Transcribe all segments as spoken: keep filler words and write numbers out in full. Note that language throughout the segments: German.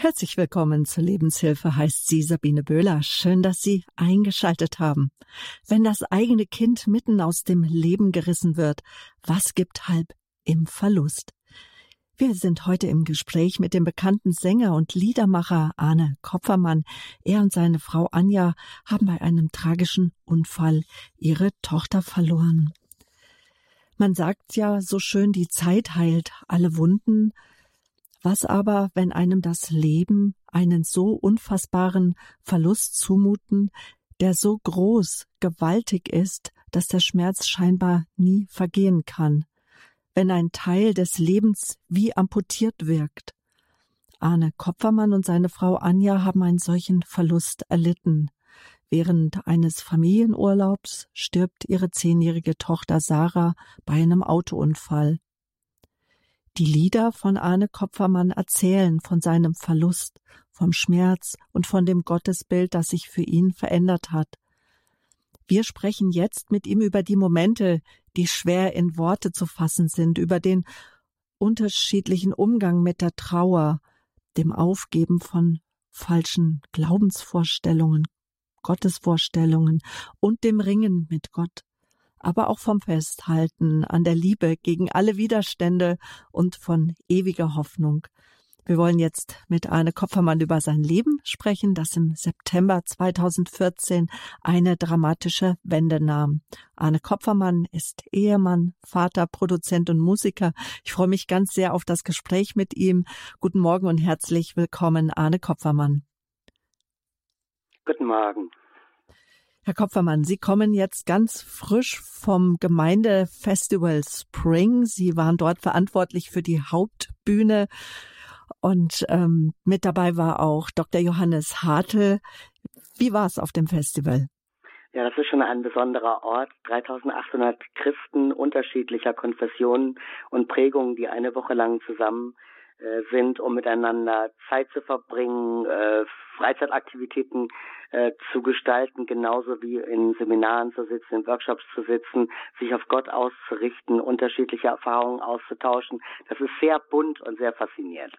Herzlich willkommen zur Lebenshilfe, heißt sie Sabine Böhler. Schön, dass Sie eingeschaltet haben. Wenn das eigene Kind mitten aus dem Leben gerissen wird, was gibt halb im Verlust? Wir sind heute im Gespräch mit dem bekannten Sänger und Liedermacher Arne Kopfermann. Er und seine Frau Anja haben bei einem tragischen Unfall ihre Tochter verloren. Man sagt ja so schön, die Zeit heilt alle Wunden. Was aber, wenn einem das Leben einen so unfassbaren Verlust zumuten, der so groß, gewaltig ist, dass der Schmerz scheinbar nie vergehen kann? Wenn ein Teil des Lebens wie amputiert wirkt? Arne Kopfermann und seine Frau Anja haben einen solchen Verlust erlitten. Während eines Familienurlaubs stirbt ihre zehnjährige Tochter Sarah bei einem Autounfall. Die Lieder von Arne Kopfermann erzählen von seinem Verlust, vom Schmerz und von dem Gottesbild, das sich für ihn verändert hat. Wir sprechen jetzt mit ihm über die Momente, die schwer in Worte zu fassen sind, über den unterschiedlichen Umgang mit der Trauer, dem Aufgeben von falschen Glaubensvorstellungen, Gottesvorstellungen und dem Ringen mit Gott, aber auch vom Festhalten an der Liebe gegen alle Widerstände und von ewiger Hoffnung. Wir wollen jetzt mit Arne Kopfermann über sein Leben sprechen, das im September zweitausendvierzehn eine dramatische Wende nahm. Arne Kopfermann ist Ehemann, Vater, Produzent und Musiker. Ich freue mich ganz sehr auf das Gespräch mit ihm. Guten Morgen und herzlich willkommen, Arne Kopfermann. Guten Morgen. Herr Kopfermann, Sie kommen jetzt ganz frisch vom Gemeindefestival Spring. Sie waren dort verantwortlich für die Hauptbühne und ähm, mit dabei war auch Doktor Johannes Hartl. Wie war es auf dem Festival? Ja, das ist schon ein besonderer Ort. dreitausendachthundert Christen unterschiedlicher Konfessionen und Prägungen, die eine Woche lang zusammen sind, um miteinander Zeit zu verbringen, äh, Freizeitaktivitäten äh, zu gestalten, genauso wie in Seminaren zu sitzen, in Workshops zu sitzen, sich auf Gott auszurichten, unterschiedliche Erfahrungen auszutauschen. Das ist sehr bunt und sehr faszinierend.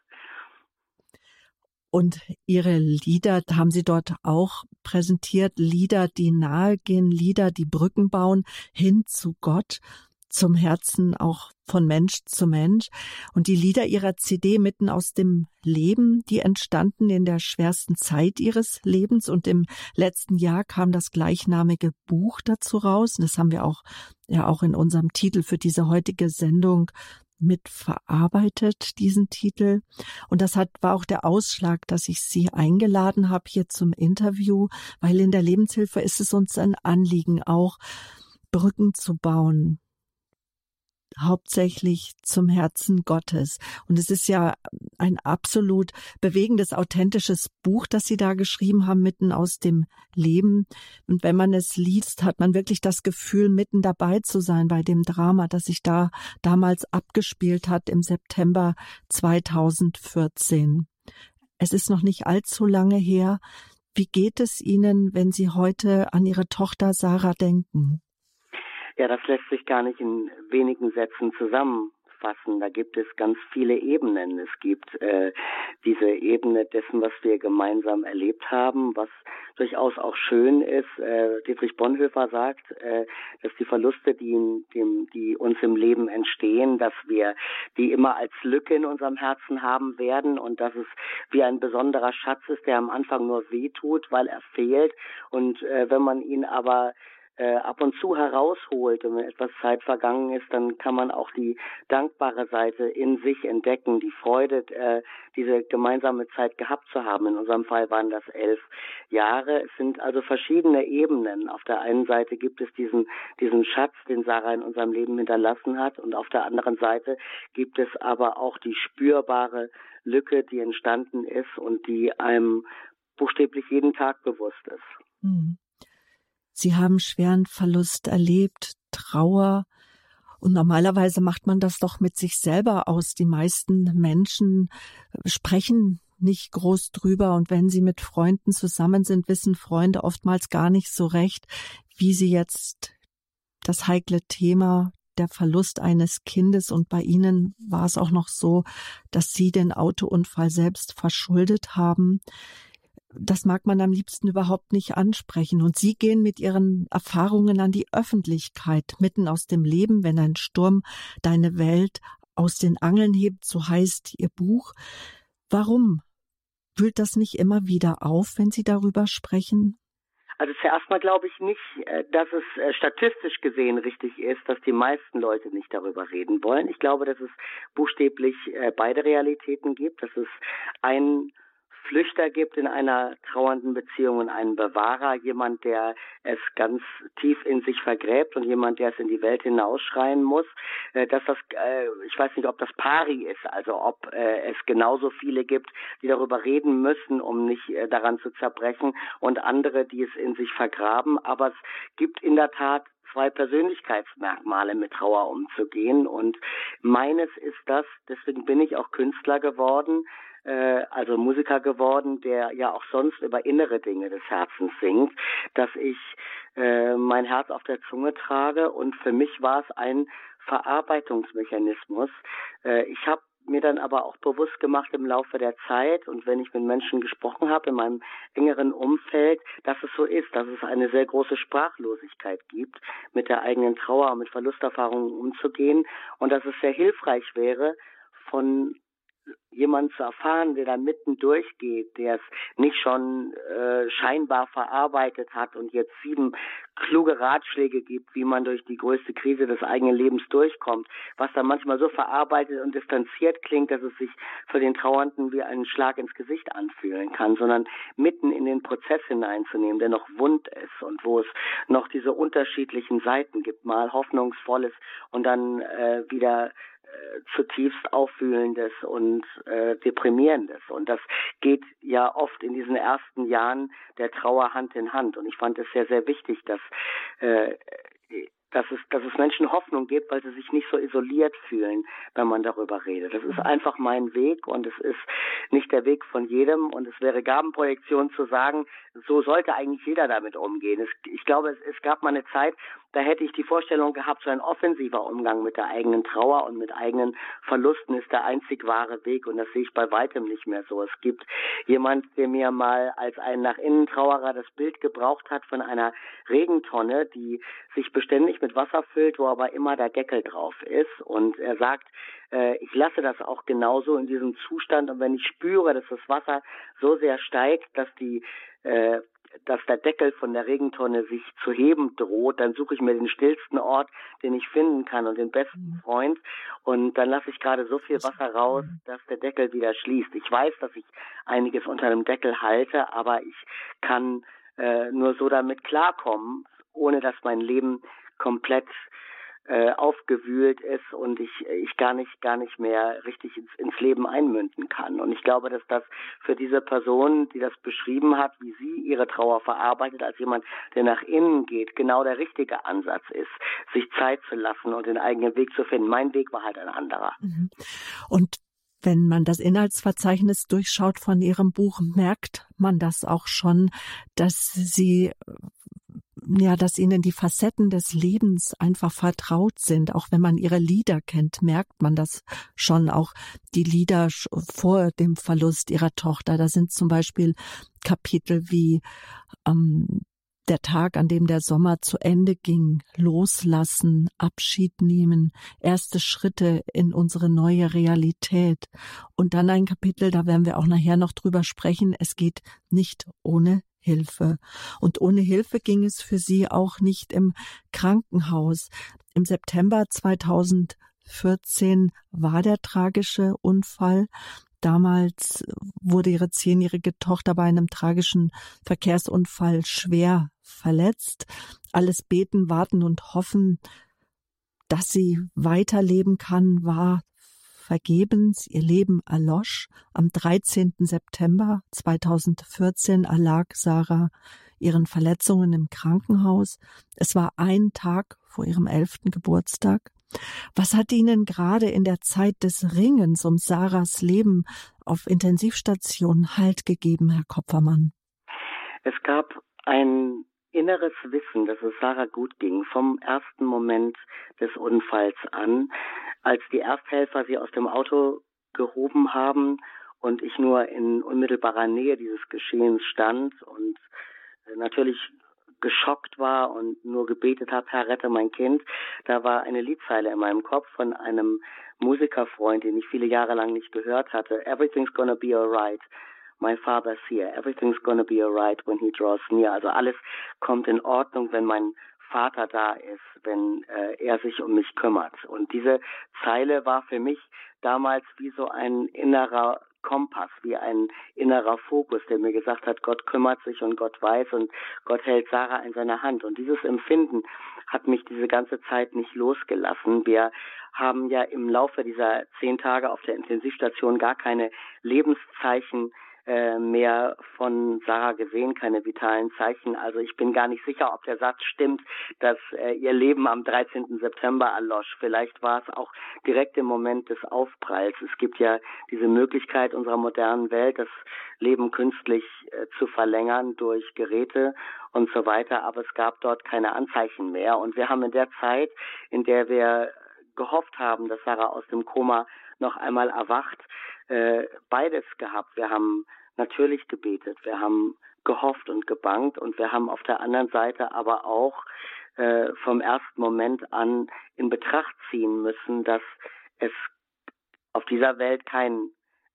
Und Ihre Lieder haben Sie dort auch präsentiert, Lieder, die nahe gehen, Lieder, die Brücken bauen, hin zu Gott, zum Herzen auch von Mensch zu Mensch. Und die Lieder ihrer C D Mitten aus dem Leben, die entstanden in der schwersten Zeit ihres Lebens. Und im letzten Jahr kam das gleichnamige Buch dazu raus. Und das haben wir auch, ja, auch in unserem Titel für diese heutige Sendung mit verarbeitet, diesen Titel. Und das hat, war auch der Ausschlag, dass ich Sie eingeladen habe hier zum Interview, weil in der Lebenshilfe ist es uns ein Anliegen, auch Brücken zu bauen, hauptsächlich zum Herzen Gottes. Und es ist ja ein absolut bewegendes, authentisches Buch, das Sie da geschrieben haben, mitten aus dem Leben. Und wenn man es liest, hat man wirklich das Gefühl, mitten dabei zu sein bei dem Drama, das sich da damals abgespielt hat im September zweitausendvierzehn. Es ist noch nicht allzu lange her. Wie geht es Ihnen, wenn Sie heute an Ihre Tochter Sarah denken? Ja, das lässt sich gar nicht in wenigen Sätzen zusammenfassen. Da gibt es ganz viele Ebenen. Es gibt äh, diese Ebene dessen, was wir gemeinsam erlebt haben, was durchaus auch schön ist. Äh, Dietrich Bonhoeffer sagt, äh, dass die Verluste, die, in, dem, die uns im Leben entstehen, dass wir die immer als Lücke in unserem Herzen haben werden und dass es wie ein besonderer Schatz ist, der am Anfang nur weh tut, weil er fehlt. Und äh, wenn man ihn aber ab und zu herausholt und wenn etwas Zeit vergangen ist, dann kann man auch die dankbare Seite in sich entdecken, die Freude, äh, diese gemeinsame Zeit gehabt zu haben. In unserem Fall waren das elf Jahre. Es sind also verschiedene Ebenen. Auf der einen Seite gibt es diesen diesen Schatz, den Sarah in unserem Leben hinterlassen hat und auf der anderen Seite gibt es aber auch die spürbare Lücke, die entstanden ist und die einem buchstäblich jeden Tag bewusst ist. Mhm. Sie haben schweren Verlust erlebt, Trauer. Und normalerweise macht man das doch mit sich selber aus. Die meisten Menschen sprechen nicht groß drüber. Und wenn sie mit Freunden zusammen sind, wissen Freunde oftmals gar nicht so recht, wie sie jetzt das heikle Thema der Verlust eines Kindes. Und bei Ihnen war es auch noch so, dass Sie den Autounfall selbst verschuldet haben. Das mag man am liebsten überhaupt nicht ansprechen. Und Sie gehen mit Ihren Erfahrungen an die Öffentlichkeit, mitten aus dem Leben, wenn ein Sturm deine Welt aus den Angeln hebt, so heißt Ihr Buch. Warum? Wühlt das nicht immer wieder auf, wenn Sie darüber sprechen? Also zuerst mal glaube ich nicht, dass es statistisch gesehen richtig ist, dass die meisten Leute nicht darüber reden wollen. Ich glaube, dass es buchstäblich beide Realitäten gibt, dass es einen Flüchter gibt in einer trauernden Beziehung und einen Bewahrer, jemand, der es ganz tief in sich vergräbt und jemand, der es in die Welt hinausschreien muss, dass das, ich weiß nicht, ob das pari ist, also ob es genauso viele gibt, die darüber reden müssen, um nicht daran zu zerbrechen und andere, die es in sich vergraben, aber es gibt in der Tat zwei Persönlichkeitsmerkmale, mit Trauer umzugehen, und meines ist das, deswegen bin ich auch Künstler geworden, also Musiker geworden, der ja auch sonst über innere Dinge des Herzens singt, dass ich äh, mein Herz auf der Zunge trage, und für mich war es ein Verarbeitungsmechanismus. Äh, ich habe mir dann aber auch bewusst gemacht im Laufe der Zeit und wenn ich mit Menschen gesprochen habe in meinem engeren Umfeld, dass es so ist, dass es eine sehr große Sprachlosigkeit gibt, mit der eigenen Trauer und mit Verlusterfahrungen umzugehen, und dass es sehr hilfreich wäre, von jemanden zu erfahren, der da mitten durchgeht, der es nicht schon äh, scheinbar verarbeitet hat und jetzt sieben kluge Ratschläge gibt, wie man durch die größte Krise des eigenen Lebens durchkommt, was dann manchmal so verarbeitet und distanziert klingt, dass es sich für den Trauernden wie einen Schlag ins Gesicht anfühlen kann, sondern mitten in den Prozess hineinzunehmen, der noch wund ist und wo es noch diese unterschiedlichen Seiten gibt, mal Hoffnungsvolles und dann äh, wieder zutiefst Aufwühlendes und äh, Deprimierendes. Und das geht ja oft in diesen ersten Jahren der Trauer Hand in Hand. Und ich fand es sehr, sehr wichtig, dass, äh, dass, es, dass es Menschen Hoffnung gibt, weil sie sich nicht so isoliert fühlen, wenn man darüber redet. Das ist einfach mein Weg und es ist nicht der Weg von jedem. Und es wäre Gabenprojektion zu sagen, so sollte eigentlich jeder damit umgehen. Es, ich glaube, es, es gab mal eine Zeit, da hätte ich die Vorstellung gehabt, so ein offensiver Umgang mit der eigenen Trauer und mit eigenen Verlusten ist der einzig wahre Weg, und das sehe ich bei weitem nicht mehr so. Es gibt jemand, der mir mal als ein nach innen Trauerer das Bild gebraucht hat von einer Regentonne, die sich beständig mit Wasser füllt, wo aber immer der Deckel drauf ist, und er sagt, ich lasse das auch genauso in diesem Zustand, und wenn ich spüre, dass das Wasser so sehr steigt, dass die äh, dass der Deckel von der Regentonne sich zu heben droht, dann suche ich mir den stillsten Ort, den ich finden kann, und den besten Freund, und dann lasse ich gerade so viel Wasser raus, dass der Deckel wieder schließt. Ich weiß, dass ich einiges unter dem Deckel halte, aber ich kann äh, nur so damit klarkommen, ohne dass mein Leben komplett aufgewühlt ist und ich ich gar nicht gar nicht mehr richtig ins, ins Leben einmünden kann. Und ich glaube, dass das für diese Person, die das beschrieben hat, wie sie ihre Trauer verarbeitet, als jemand, der nach innen geht, genau der richtige Ansatz ist, sich Zeit zu lassen und den eigenen Weg zu finden. Mein Weg war halt ein anderer. Und wenn man das Inhaltsverzeichnis durchschaut von Ihrem Buch, merkt man das auch schon, dass Sie... ja, dass Ihnen die Facetten des Lebens einfach vertraut sind. Auch wenn man Ihre Lieder kennt, merkt man das schon. Auch die Lieder vor dem Verlust Ihrer Tochter. Da sind zum Beispiel Kapitel wie ähm, der Tag, an dem der Sommer zu Ende ging, loslassen, Abschied nehmen, erste Schritte in unsere neue Realität. Und dann ein Kapitel, da werden wir auch nachher noch drüber sprechen, es geht nicht ohne Hilfe. Und ohne Hilfe ging es für Sie auch nicht im Krankenhaus. Im September zweitausendvierzehn war der tragische Unfall. Damals wurde Ihre zehnjährige Tochter bei einem tragischen Verkehrsunfall schwer verletzt. Alles Beten, Warten und Hoffen, dass sie weiterleben kann, war vergebens, ihr Leben erlosch. Am dreizehnten September zweitausendvierzehn erlag Sarah ihren Verletzungen im Krankenhaus. Es war ein Tag vor ihrem elften Geburtstag. Was hat Ihnen gerade in der Zeit des Ringens um Sarahs Leben auf Intensivstationen Halt gegeben, Herr Kopfermann? Es gab ein inneres Wissen, dass es Sarah gut ging, vom ersten Moment des Unfalls an, als die Ersthelfer sie aus dem Auto gehoben haben und ich nur in unmittelbarer Nähe dieses Geschehens stand und natürlich geschockt war und nur gebetet habe, Herr, rette mein Kind. Da war eine Liedzeile in meinem Kopf von einem Musikerfreund, den ich viele Jahre lang nicht gehört hatte. Everything's gonna be alright. My father's here. Everything's gonna be alright when he draws near. Also alles kommt in Ordnung, wenn mein Vater da ist, wenn äh, er sich um mich kümmert. Und diese Zeile war für mich damals wie so ein innerer Kompass, wie ein innerer Fokus, der mir gesagt hat, Gott kümmert sich und Gott weiß und Gott hält Sarah in seiner Hand. Und dieses Empfinden hat mich diese ganze Zeit nicht losgelassen. Wir haben ja im Laufe dieser zehn Tage auf der Intensivstation gar keine Lebenszeichen mehr von Sarah gesehen, keine vitalen Zeichen. Also ich bin gar nicht sicher, ob der Satz stimmt, dass äh, ihr Leben am dreizehnten September erlosch. Vielleicht war es auch direkt im Moment des Aufpralls. Es gibt ja diese Möglichkeit unserer modernen Welt, das Leben künstlich äh, zu verlängern durch Geräte und so weiter. Aber es gab dort keine Anzeichen mehr. Und wir haben in der Zeit, in der wir gehofft haben, dass Sarah aus dem Koma noch einmal erwacht, äh, beides gehabt. Wir haben natürlich gebetet, wir haben gehofft und gebangt und wir haben auf der anderen Seite aber auch äh, vom ersten Moment an in Betracht ziehen müssen, dass es auf dieser Welt kein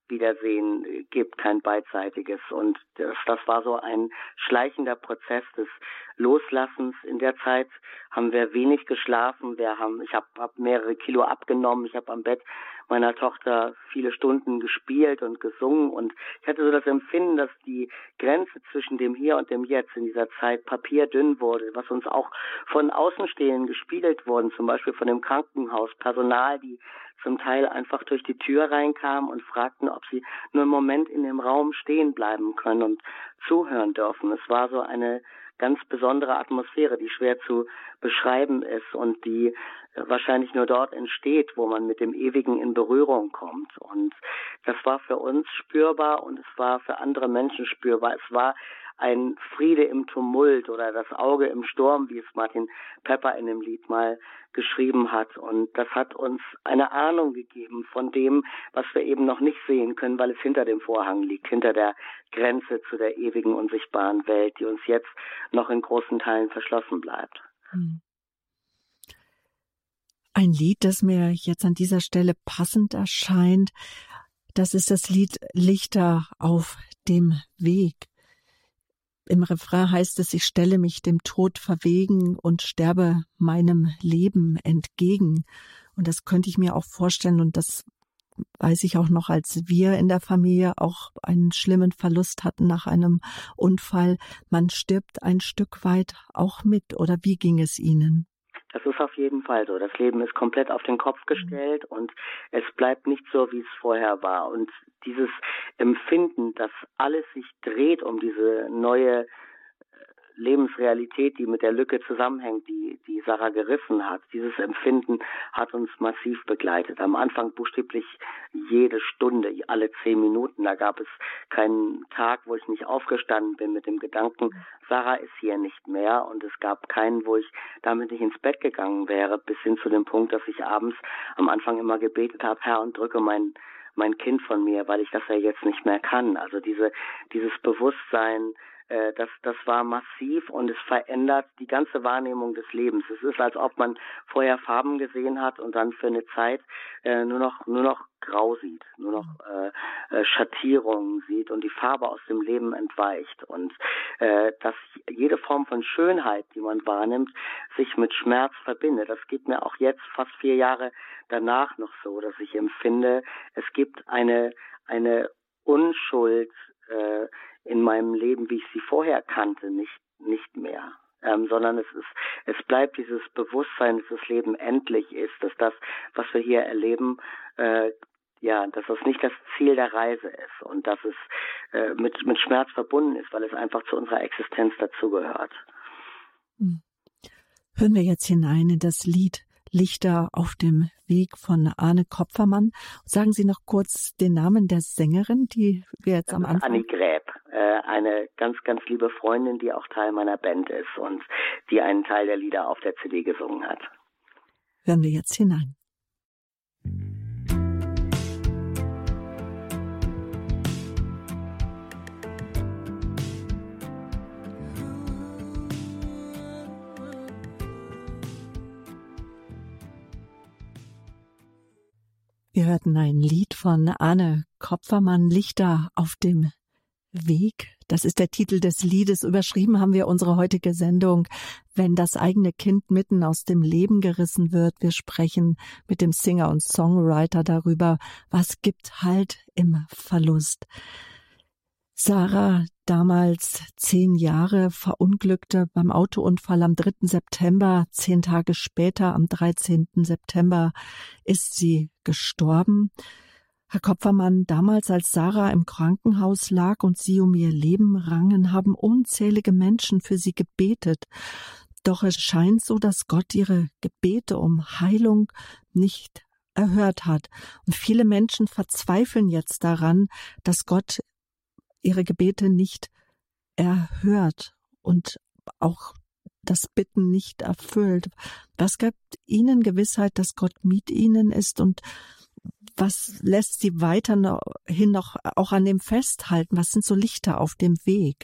Wiedersehen gibt, kein beidseitiges. Und das, das war so ein schleichender Prozess des Loslassens. In der Zeit haben wir wenig geschlafen. Wir haben, ich habe hab mehrere Kilo abgenommen. Ich habe am Bett meiner Tochter viele Stunden gespielt und gesungen. Und ich hatte so das Empfinden, dass die Grenze zwischen dem Hier und dem Jetzt in dieser Zeit papierdünn wurde, was uns auch von Außenstehenden gespiegelt wurden, zum Beispiel von dem Krankenhauspersonal, die zum Teil einfach durch die Tür reinkamen und fragten, ob sie nur einen Moment in dem Raum stehen bleiben können und zuhören dürfen. Es war so eine ganz besondere Atmosphäre, die schwer zu beschreiben ist und die wahrscheinlich nur dort entsteht, wo man mit dem Ewigen in Berührung kommt. Und das war für uns spürbar und es war für andere Menschen spürbar. Es war ein Friede im Tumult oder das Auge im Sturm, wie es Martin Pepper in dem Lied mal geschrieben hat. Und das hat uns eine Ahnung gegeben von dem, was wir eben noch nicht sehen können, weil es hinter dem Vorhang liegt, hinter der Grenze zu der ewigen, unsichtbaren Welt, die uns jetzt noch in großen Teilen verschlossen bleibt. Ein Lied, das mir jetzt an dieser Stelle passend erscheint, das ist das Lied Lichter auf dem Weg. Im Refrain heißt es, ich stelle mich dem Tod verwegen und sterbe meinem Leben entgegen. Und das könnte ich mir auch vorstellen und das weiß ich auch noch, als wir in der Familie auch einen schlimmen Verlust hatten nach einem Unfall. Man stirbt ein Stück weit auch mit, oder wie ging es Ihnen? Das ist auf jeden Fall so. Das Leben ist komplett auf den Kopf gestellt und es bleibt nicht so, wie es vorher war. Und dieses Empfinden, dass alles sich dreht um diese neue Lebensrealität, die mit der Lücke zusammenhängt, die, die Sarah gerissen hat, dieses Empfinden hat uns massiv begleitet. Am Anfang buchstäblich jede Stunde, alle zehn Minuten. Da gab es keinen Tag, wo ich nicht aufgestanden bin mit dem Gedanken, Sarah ist hier nicht mehr. Und es gab keinen, wo ich damit nicht ins Bett gegangen wäre, bis hin zu dem Punkt, dass ich abends am Anfang immer gebetet habe, Herr, und drücke mein, mein Kind von mir, weil ich das ja jetzt nicht mehr kann. Also diese, dieses Bewusstsein, Das, das war massiv und es verändert die ganze Wahrnehmung des Lebens. Es ist, als ob man vorher Farben gesehen hat und dann für eine Zeit äh, nur noch nur noch grau sieht, nur noch äh, Schattierungen sieht und die Farbe aus dem Leben entweicht. Und äh, dass jede Form von Schönheit, die man wahrnimmt, sich mit Schmerz verbindet. Das geht mir auch jetzt fast vier Jahre danach noch so, dass ich empfinde, es gibt eine, eine Unschuld, äh, in meinem Leben, wie ich sie vorher kannte, nicht nicht mehr. Ähm, sondern es ist, es bleibt dieses Bewusstsein, dass das Leben endlich ist, dass das, was wir hier erleben, äh, ja, dass das nicht das Ziel der Reise ist und dass es äh, mit mit Schmerz verbunden ist, weil es einfach zu unserer Existenz dazugehört. Hören wir jetzt hinein in das Lied Lichter auf dem Musik von Arne Kopfermann. Sagen Sie noch kurz den Namen der Sängerin, die wir jetzt am Anfang... Annie Gräb, eine ganz, ganz liebe Freundin, die auch Teil meiner Band ist und die einen Teil der Lieder auf der C D gesungen hat. Hören wir jetzt hinein. Wir hörten ein Lied von Arne Kopfermann, Lichter auf dem Weg. Das ist der Titel des Liedes. Überschrieben haben wir unsere heutige Sendung, wenn das eigene Kind mitten aus dem Leben gerissen wird. Wir sprechen mit dem Singer und Songwriter darüber, was gibt Halt im Verlust. Sarah, damals zehn Jahre, verunglückte beim Autounfall am dritten September. Zehn Tage später, am dreizehnten September, ist sie gestorben. Herr Kopfermann, damals, als Sarah im Krankenhaus lag und sie um ihr Leben rangen, haben unzählige Menschen für sie gebetet. Doch es scheint so, dass Gott ihre Gebete um Heilung nicht erhört hat. Und viele Menschen verzweifeln jetzt daran, dass Gott ihre Gebete nicht erhört und auch das Bitten nicht erfüllt. Was gibt Ihnen Gewissheit, dass Gott mit Ihnen ist, und was lässt Sie weiterhin noch auch an dem festhalten? Was sind so Lichter auf dem Weg?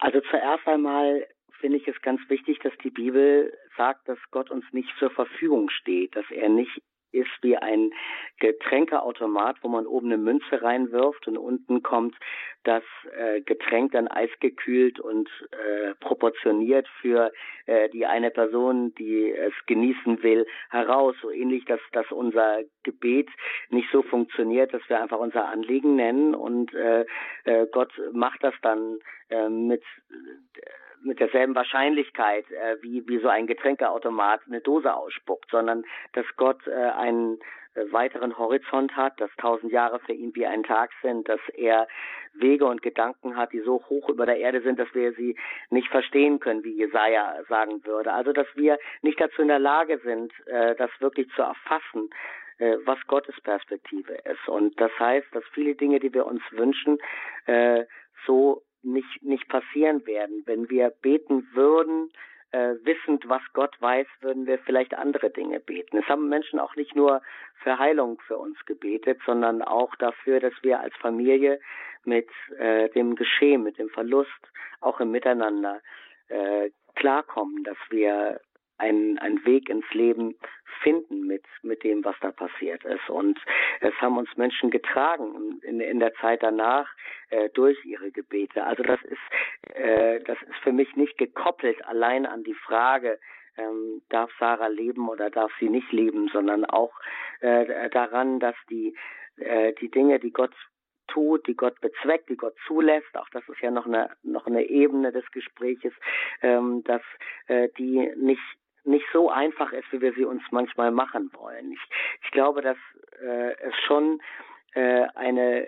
Also zuerst einmal finde ich es ganz wichtig, dass die Bibel sagt, dass Gott uns nicht zur Verfügung steht, dass er nicht ist wie ein Getränkeautomat, wo man oben eine Münze reinwirft und unten kommt das äh, Getränk dann eisgekühlt und äh, proportioniert für äh, die eine Person, die es genießen will, heraus. So ähnlich, dass, dass unser Gebet nicht so funktioniert, dass wir einfach unser Anliegen nennen und äh, äh, Gott macht das dann äh, mit... Äh, mit derselben Wahrscheinlichkeit, äh, wie, wie so ein Getränkeautomat eine Dose ausspuckt, sondern dass Gott äh, einen weiteren Horizont hat, dass tausend Jahre für ihn wie ein Tag sind, dass er Wege und Gedanken hat, die so hoch über der Erde sind, dass wir sie nicht verstehen können, wie Jesaja sagen würde. Also, dass wir nicht dazu in der Lage sind, äh, das wirklich zu erfassen, äh, was Gottes Perspektive ist. Und das heißt, dass viele Dinge, die wir uns wünschen, äh, so nicht nicht passieren werden. Wenn wir beten würden, äh, wissend, was Gott weiß, würden wir vielleicht andere Dinge beten. Es haben Menschen auch nicht nur für Heilung für uns gebetet, sondern auch dafür, dass wir als Familie mit äh, dem Geschehen, mit dem Verlust, auch im Miteinander äh, klarkommen, dass wir einen, einen Weg ins Leben finden mit mit dem, was da passiert ist. Und es haben uns Menschen getragen in, in der Zeit danach äh, durch ihre Gebete. Also das ist äh, das ist für mich nicht gekoppelt allein an die Frage, ähm, darf Sarah leben oder darf sie nicht leben, sondern auch äh, daran, dass die äh, die Dinge, die Gott tut, die Gott bezweckt, die Gott zulässt, auch das ist ja noch eine noch eine Ebene des Gespräches, ähm, dass äh, die nicht nicht so einfach ist, wie wir sie uns manchmal machen wollen. Ich, ich glaube, dass äh, es schon äh, eine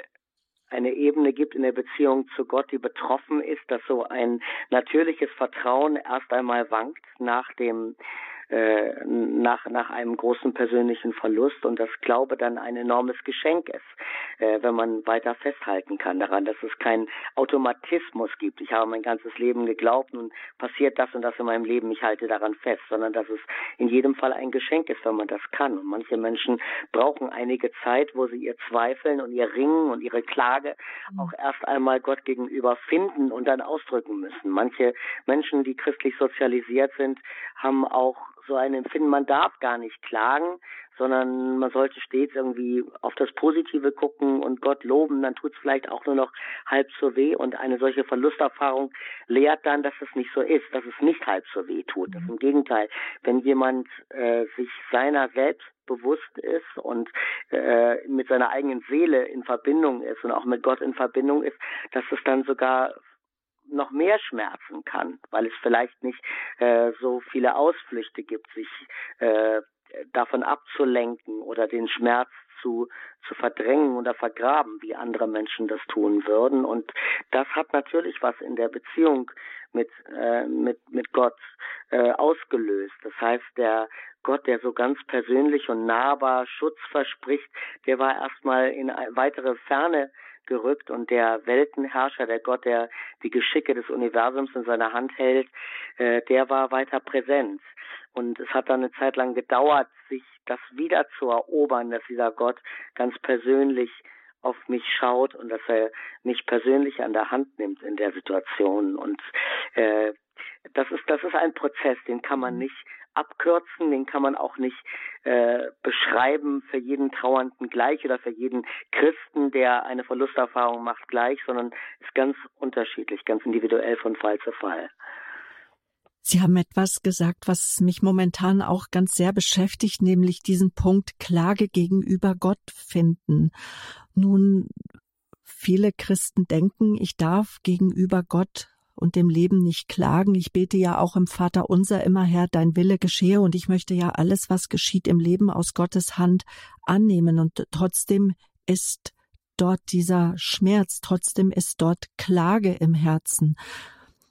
eine Ebene gibt in der Beziehung zu Gott, die betroffen ist, dass so ein natürliches Vertrauen erst einmal wankt nach dem äh, nach nach einem großen persönlichen Verlust und dass Glaube dann ein enormes Geschenk ist, äh, wenn man weiter festhalten kann daran, dass es keinen Automatismus gibt. Ich habe mein ganzes Leben geglaubt, nun passiert das und das in meinem Leben, ich halte daran fest, sondern dass es in jedem Fall ein Geschenk ist, wenn man das kann. Und manche Menschen brauchen einige Zeit, wo sie ihr Zweifeln und ihr Ringen und ihre Klage auch erst einmal Gott gegenüber finden und dann ausdrücken müssen. Manche Menschen, die christlich sozialisiert sind, haben auch so ein Empfinden, man darf gar nicht klagen, sondern man sollte stets irgendwie auf das Positive gucken und Gott loben, dann tut es vielleicht auch nur noch halb so weh. Und eine solche Verlusterfahrung lehrt dann, dass es nicht so ist, dass es nicht halb so weh tut. Das ist im Gegenteil, wenn jemand äh, sich seiner selbst bewusst ist und äh, mit seiner eigenen Seele in Verbindung ist und auch mit Gott in Verbindung ist, dass es dann sogar noch mehr schmerzen kann, weil es vielleicht nicht äh, so viele Ausflüchte gibt, sich äh, davon abzulenken oder den Schmerz zu, zu verdrängen oder vergraben, wie andere Menschen das tun würden. Und das hat natürlich was in der Beziehung mit, äh, mit, mit Gott äh, ausgelöst. Das heißt, der Gott, der so ganz persönlich und nahbar Schutz verspricht, der war erstmal in weitere Ferne gerückt, und der Weltenherrscher, der Gott, der die Geschicke des Universums in seiner Hand hält, äh, der war weiter präsent. Und es hat dann eine Zeit lang gedauert, sich das wieder zu erobern, dass dieser Gott ganz persönlich auf mich schaut und dass er mich persönlich an der Hand nimmt in der Situation. Und äh, das ist das ist ein Prozess, den kann man nicht abkürzen, den kann man auch nicht äh, beschreiben, für jeden Trauernden gleich oder für jeden Christen, der eine Verlusterfahrung macht, gleich, sondern ist ganz unterschiedlich, ganz individuell von Fall zu Fall. Sie haben etwas gesagt, was mich momentan auch ganz sehr beschäftigt, nämlich diesen Punkt Klage gegenüber Gott finden. Nun, viele Christen denken, ich darf gegenüber Gott und dem Leben nicht klagen. Ich bete ja auch im Vaterunser immer, Herr, dein Wille geschehe, und ich möchte ja alles, was geschieht im Leben, aus Gottes Hand annehmen. Und trotzdem ist dort dieser Schmerz, trotzdem ist dort Klage im Herzen.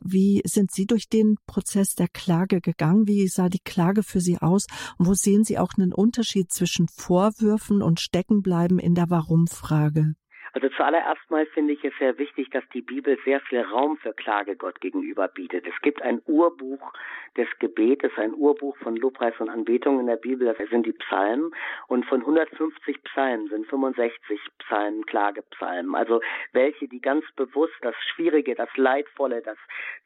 Wie sind Sie durch den Prozess der Klage gegangen? Wie sah die Klage für Sie aus? Und wo sehen Sie auch einen Unterschied zwischen Vorwürfen und Steckenbleiben in der Warum-Frage? Also zuallererst mal finde ich es sehr wichtig, dass die Bibel sehr viel Raum für Klage Gott gegenüber bietet. Es gibt ein Urbuch des Gebetes, ein Urbuch von Lobpreis und Anbetung in der Bibel, das sind die Psalmen. Und von hundertfünfzig Psalmen sind fünfundsechzig Psalmen Klagepsalmen. Also welche, die ganz bewusst das Schwierige, das Leidvolle, das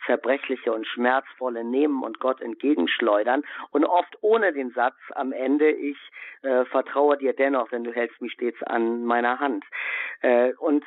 Zerbrechliche und Schmerzvolle nehmen und Gott entgegenschleudern. Und oft ohne den Satz am Ende, ich äh, vertraue dir dennoch, denn du hältst mich stets an meiner Hand. Äh, Und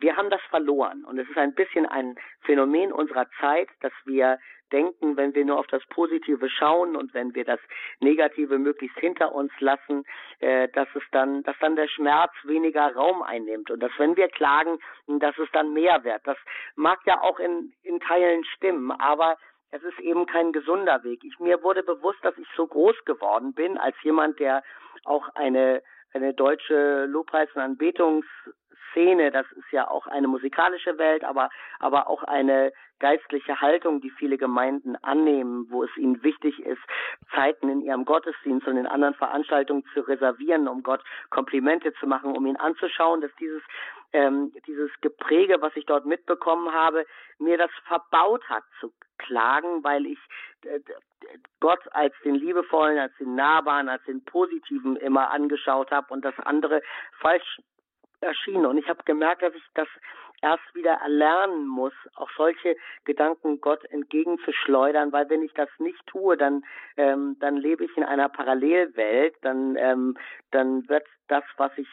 wir haben das verloren. Und es ist ein bisschen ein Phänomen unserer Zeit, dass wir denken, wenn wir nur auf das Positive schauen und wenn wir das Negative möglichst hinter uns lassen, äh, dass es dann, dass dann der Schmerz weniger Raum einnimmt und dass, wenn wir klagen, dass es dann mehr wird. Das mag ja auch in, in Teilen stimmen, aber es ist eben kein gesunder Weg. Ich, mir wurde bewusst, dass ich so groß geworden bin als jemand, der auch eine, eine deutsche Lobpreis- und Anbetungs- Szene, das ist ja auch eine musikalische Welt, aber aber auch eine geistliche Haltung, die viele Gemeinden annehmen, wo es ihnen wichtig ist, Zeiten in ihrem Gottesdienst und in anderen Veranstaltungen zu reservieren, um Gott Komplimente zu machen, um ihn anzuschauen, dass dieses ähm, dieses Gepräge, was ich dort mitbekommen habe, mir das verbaut hat zu klagen, weil ich äh, Gott als den liebevollen, als den nahbaren, als den positiven immer angeschaut habe und das andere falsch erschienen. Und ich habe gemerkt, dass ich das erst wieder erlernen muss, auch solche Gedanken Gott entgegenzuschleudern, weil wenn ich das nicht tue, dann ähm, dann lebe ich in einer Parallelwelt, dann ähm, dann wird das, was ich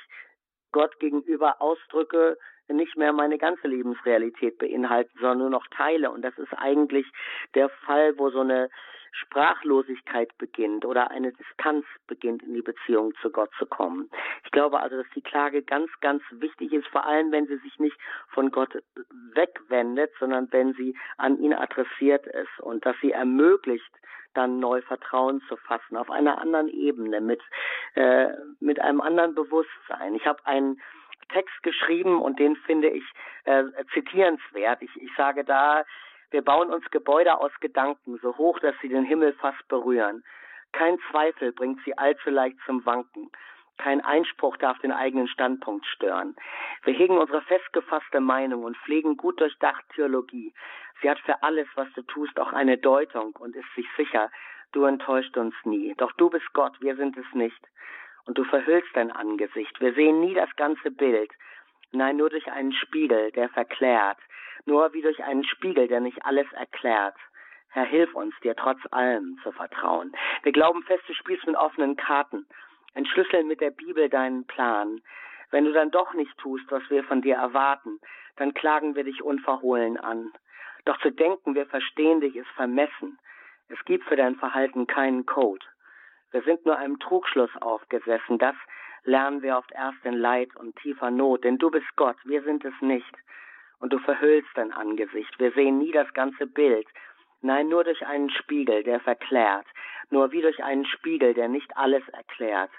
Gott gegenüber ausdrücke, nicht mehr meine ganze Lebensrealität beinhalten, sondern nur noch Teile. Und das ist eigentlich der Fall, wo so eine Sprachlosigkeit beginnt oder eine Distanz beginnt, in die Beziehung zu Gott zu kommen. Ich glaube also, dass die Klage ganz, ganz wichtig ist, vor allem wenn sie sich nicht von Gott wegwendet, sondern wenn sie an ihn adressiert ist und dass sie ermöglicht, dann neu Vertrauen zu fassen, auf einer anderen Ebene, mit, äh, mit einem anderen Bewusstsein. Ich habe einen Text geschrieben und den finde ich äh, zitierenswert. Ich, ich sage da, wir bauen uns Gebäude aus Gedanken, so hoch, dass sie den Himmel fast berühren. Kein Zweifel bringt sie allzu leicht zum Wanken. Kein Einspruch darf den eigenen Standpunkt stören. Wir hegen unsere festgefasste Meinung und pflegen gut durchdacht Theologie. Sie hat für alles, was du tust, auch eine Deutung und ist sich sicher, du enttäuscht uns nie. Doch du bist Gott, wir sind es nicht. Und du verhüllst dein Angesicht. Wir sehen nie das ganze Bild. Nein, nur durch einen Spiegel, der verklärt. Nur wie durch einen Spiegel, der nicht alles erklärt. Herr, hilf uns, dir trotz allem zu vertrauen. Wir glauben fest, du spielst mit offenen Karten. Entschlüsseln mit der Bibel deinen Plan. Wenn du dann doch nicht tust, was wir von dir erwarten, dann klagen wir dich unverhohlen an. Doch zu denken, wir verstehen dich, ist vermessen. Es gibt für dein Verhalten keinen Code. Wir sind nur einem Trugschluss aufgesessen. Das lernen wir oft erst in Leid und tiefer Not. Denn du bist Gott, wir sind es nicht. Und du verhüllst dein Angesicht. Wir sehen nie das ganze Bild. Nein, nur durch einen Spiegel, der verklärt. Nur wie durch einen Spiegel, der nicht alles erklärt.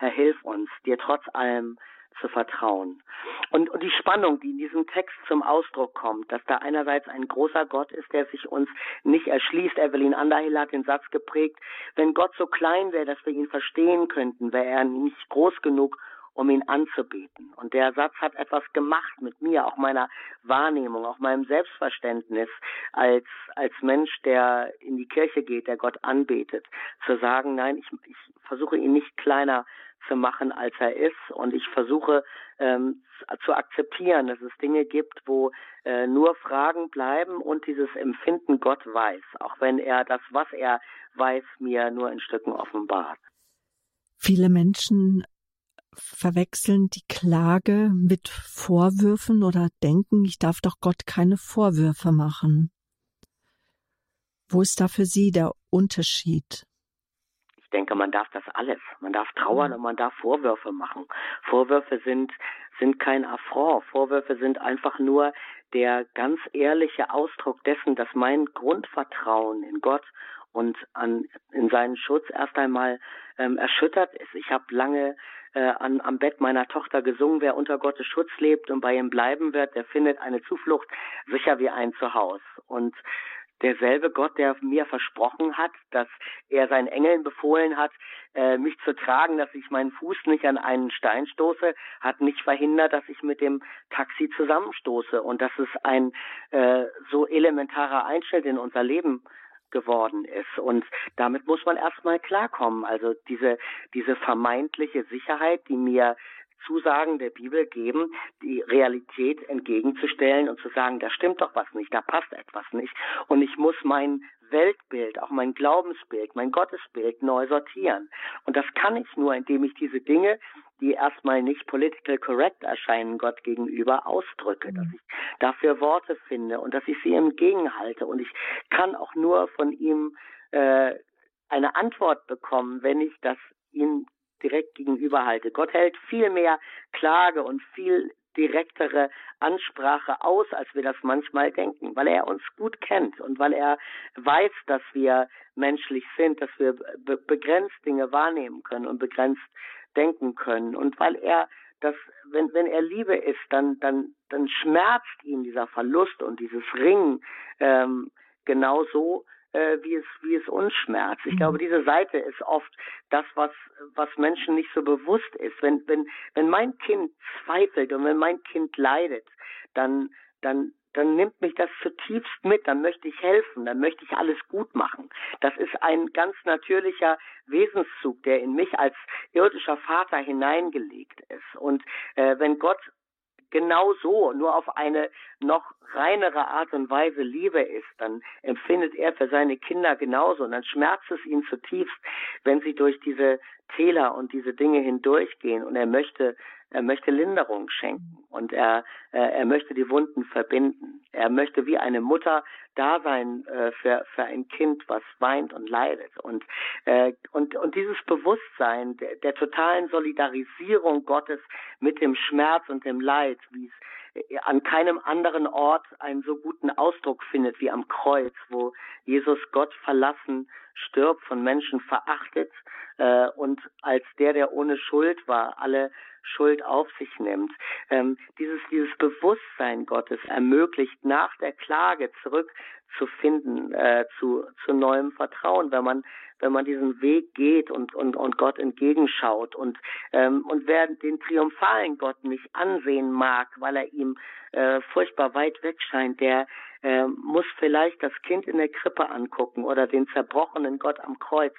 Herr, hilf uns, dir trotz allem zu vertrauen. Und, und die Spannung, die in diesem Text zum Ausdruck kommt, dass da einerseits ein großer Gott ist, der sich uns nicht erschließt. Evelyn Underhill hat den Satz geprägt, wenn Gott so klein wäre, dass wir ihn verstehen könnten, wäre er nicht groß genug, um ihn anzubeten. Und der Satz hat etwas gemacht mit mir, auch meiner Wahrnehmung, auch meinem Selbstverständnis als als Mensch, der in die Kirche geht, der Gott anbetet, zu sagen, nein, ich, ich versuche ihn nicht kleiner zu machen, als er ist, und ich versuche ähm, zu akzeptieren, dass es Dinge gibt, wo äh, nur Fragen bleiben und dieses Empfinden, Gott weiß, auch wenn er das, was er weiß, mir nur in Stücken offenbart. Viele Menschen verwechseln die Klage mit Vorwürfen oder denken, ich darf doch Gott keine Vorwürfe machen. Wo ist da für Sie der Unterschied? Ich denke, man darf das alles. Man darf trauern und man darf Vorwürfe machen. Vorwürfe sind, sind kein Affront. Vorwürfe sind einfach nur der ganz ehrliche Ausdruck dessen, dass mein Grundvertrauen in Gott und an, in seinen Schutz erst einmal ähm, erschüttert ist. Ich habe lange äh, an, am Bett meiner Tochter gesungen, wer unter Gottes Schutz lebt und bei ihm bleiben wird, der findet eine Zuflucht sicher wie ein Zuhause. Und derselbe Gott, der mir versprochen hat, dass er seinen Engeln befohlen hat, äh, mich zu tragen, dass ich meinen Fuß nicht an einen Stein stoße, hat nicht verhindert, dass ich mit dem Taxi zusammenstoße. Und das ist ein äh, so elementarer Einschnitt in unser Leben geworden ist. Und damit muss man erstmal klarkommen. Also diese, diese vermeintliche Sicherheit, die mir Zusagen der Bibel geben, die Realität entgegenzustellen und zu sagen, da stimmt doch was nicht, da passt etwas nicht. Und ich muss mein Weltbild, auch mein Glaubensbild, mein Gottesbild neu sortieren. Und das kann ich nur, indem ich diese Dinge, die erstmal nicht political correct erscheinen, Gott gegenüber ausdrücke, dass ich dafür Worte finde und dass ich sie entgegenhalte. Und ich kann auch nur von ihm äh, eine Antwort bekommen, wenn ich das ihm direkt gegenüberhalte. Gott hält viel mehr Klage und viel direktere Ansprache aus, als wir das manchmal denken, weil er uns gut kennt und weil er weiß, dass wir menschlich sind, dass wir be- begrenzt Dinge wahrnehmen können und begrenzt denken können, und weil er das, wenn, wenn er Liebe ist, dann, dann, dann schmerzt ihn dieser Verlust und dieses Ringen ähm, genauso, wie es, wie es uns schmerzt. Ich glaube, diese Seite ist oft das, was, was Menschen nicht so bewusst ist. Wenn, wenn, wenn mein Kind zweifelt und wenn mein Kind leidet, dann, dann, dann nimmt mich das zutiefst mit, dann möchte ich helfen, dann möchte ich alles gut machen. Das ist ein ganz natürlicher Wesenszug, der in mich als irdischer Vater hineingelegt ist. Und äh, wenn Gott genau so, nur auf eine noch reinere Art und Weise Liebe ist, dann empfindet er für seine Kinder genauso. Und dann schmerzt es ihn zutiefst, wenn sie durch diese Täler und diese Dinge hindurchgehen. Und er möchte, er möchte Linderung schenken. Und er, er möchte die Wunden verbinden. Er möchte wie eine Mutter da sein für, für ein Kind, was weint und leidet. Und, und, und dieses Bewusstsein der, der totalen Solidarisierung Gottes mit dem Schmerz und dem Leid, wie es an keinem anderen Ort einen so guten Ausdruck findet wie am Kreuz, wo Jesus Gott verlassen stirbt, von Menschen verachtet äh, und als der, der ohne Schuld war, alle Schuld auf sich nimmt. Ähm, dieses, dieses Bewusstsein Gottes ermöglicht, nach der Klage zurückzufinden äh, zu, zu neuem Vertrauen, wenn man wenn man diesen Weg geht und und und Gott entgegenschaut, und ähm, und wer den triumphalen Gott nicht ansehen mag, weil er ihm äh, furchtbar weit weg scheint, der äh, muss vielleicht das Kind in der Krippe angucken oder den zerbrochenen Gott am Kreuz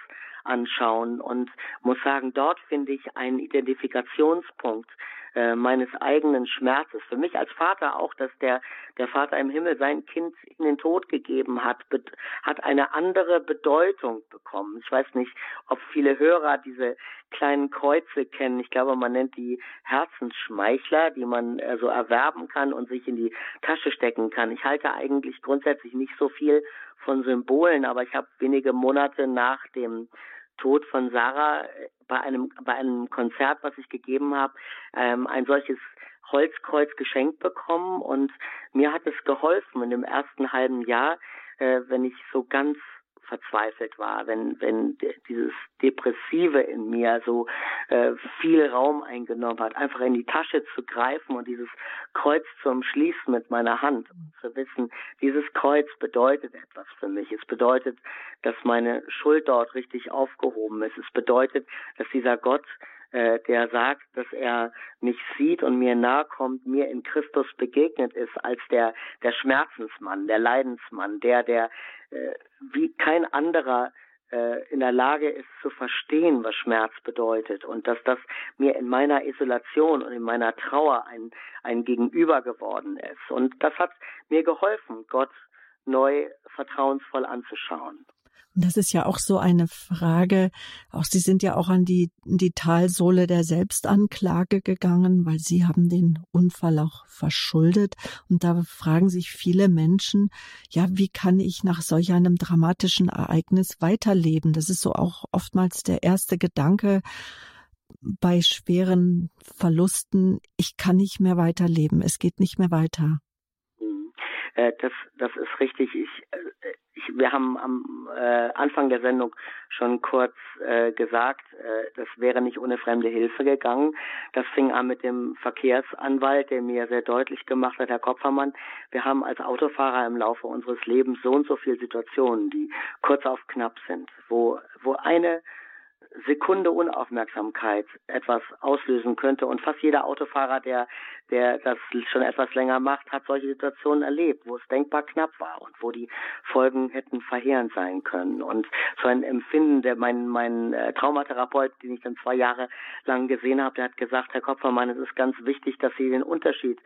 anschauen und muss sagen, dort finde ich einen Identifikationspunkt äh, meines eigenen Schmerzes. Für mich als Vater auch, dass der der Vater im Himmel sein Kind in den Tod gegeben hat, be- hat eine andere Bedeutung bekommen. Ich weiß nicht, ob viele Hörer diese kleinen Kreuze kennen. Ich glaube, man nennt die Herzensschmeichler, die man äh, so erwerben kann und sich in die Tasche stecken kann. Ich halte eigentlich grundsätzlich nicht so viel von Symbolen, aber ich habe wenige Monate nach dem Tod von Sarah bei einem bei einem Konzert, was ich gegeben habe, ähm, ein solches Holzkreuz geschenkt bekommen, und mir hat es geholfen in dem ersten halben Jahr, äh, wenn ich so ganz verzweifelt war, wenn wenn dieses Depressive in mir so äh, viel Raum eingenommen hat, einfach in die Tasche zu greifen und dieses Kreuz zu umschließen mit meiner Hand und zu wissen, dieses Kreuz bedeutet etwas für mich. Es bedeutet, dass meine Schuld dort richtig aufgehoben ist. Es bedeutet, dass dieser Gott, äh, der sagt, dass er mich sieht und mir nahe kommt, mir in Christus begegnet ist als der der Schmerzensmann, der Leidensmann, der, der äh, wie kein anderer in der Lage ist zu verstehen, was Schmerz bedeutet und dass das mir in meiner Isolation und in meiner Trauer ein, ein Gegenüber geworden ist. Und das hat mir geholfen, Gott neu vertrauensvoll anzuschauen. Und das ist ja auch so eine Frage, auch Sie sind ja auch an die, die Talsohle der Selbstanklage gegangen, weil Sie haben den Unfall auch verschuldet. Und da fragen sich viele Menschen, ja, wie kann ich nach solch einem dramatischen Ereignis weiterleben? Das ist so auch oftmals der erste Gedanke bei schweren Verlusten, ich kann nicht mehr weiterleben, es geht nicht mehr weiter. Das, das ist richtig. Ich, ich, wir haben am äh, Anfang der Sendung schon kurz äh, gesagt, äh, das wäre nicht ohne fremde Hilfe gegangen. Das fing an mit dem Verkehrsanwalt, der mir sehr deutlich gemacht hat, Herr Kopfermann, wir haben als Autofahrer im Laufe unseres Lebens so und so viele Situationen, die kurz auf knapp sind, wo, wo eine Sekunde Unaufmerksamkeit etwas auslösen könnte. Und fast jeder Autofahrer, der der das schon etwas länger macht, hat solche Situationen erlebt, wo es denkbar knapp war und wo die Folgen hätten verheerend sein können. Und so ein Empfinden, der mein, mein Traumatherapeut, den ich dann zwei Jahre lang gesehen habe, der hat gesagt, Herr Kopfermann, es ist ganz wichtig, dass Sie den Unterschied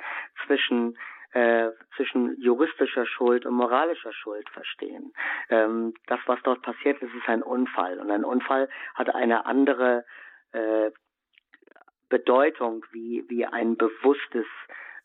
zwischen Äh, zwischen juristischer Schuld und moralischer Schuld verstehen. Ähm, das, was dort passiert ist, ist ein Unfall. Und ein Unfall hat eine andere äh, Bedeutung wie, wie ein bewusstes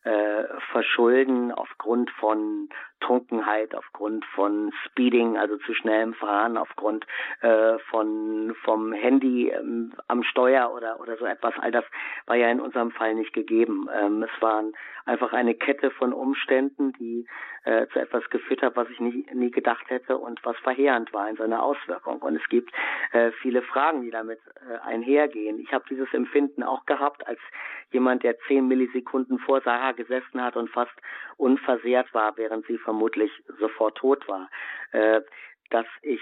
äh, Verschulden aufgrund von Trunkenheit, aufgrund von Speeding, also zu schnellem Fahren, aufgrund äh, von vom Handy ähm, am Steuer oder oder so etwas. All das war ja in unserem Fall nicht gegeben. Ähm, es waren einfach eine Kette von Umständen, die äh, zu etwas geführt hat, was ich nie, nie gedacht hätte und was verheerend war in seiner Auswirkung. Und es gibt äh, viele Fragen, die damit äh, einhergehen. Ich habe dieses Empfinden auch gehabt, als jemand, der zehn Millisekunden vor Sarah gesessen hat und fast unversehrt war, während sie vermutlich sofort tot war, äh, dass ich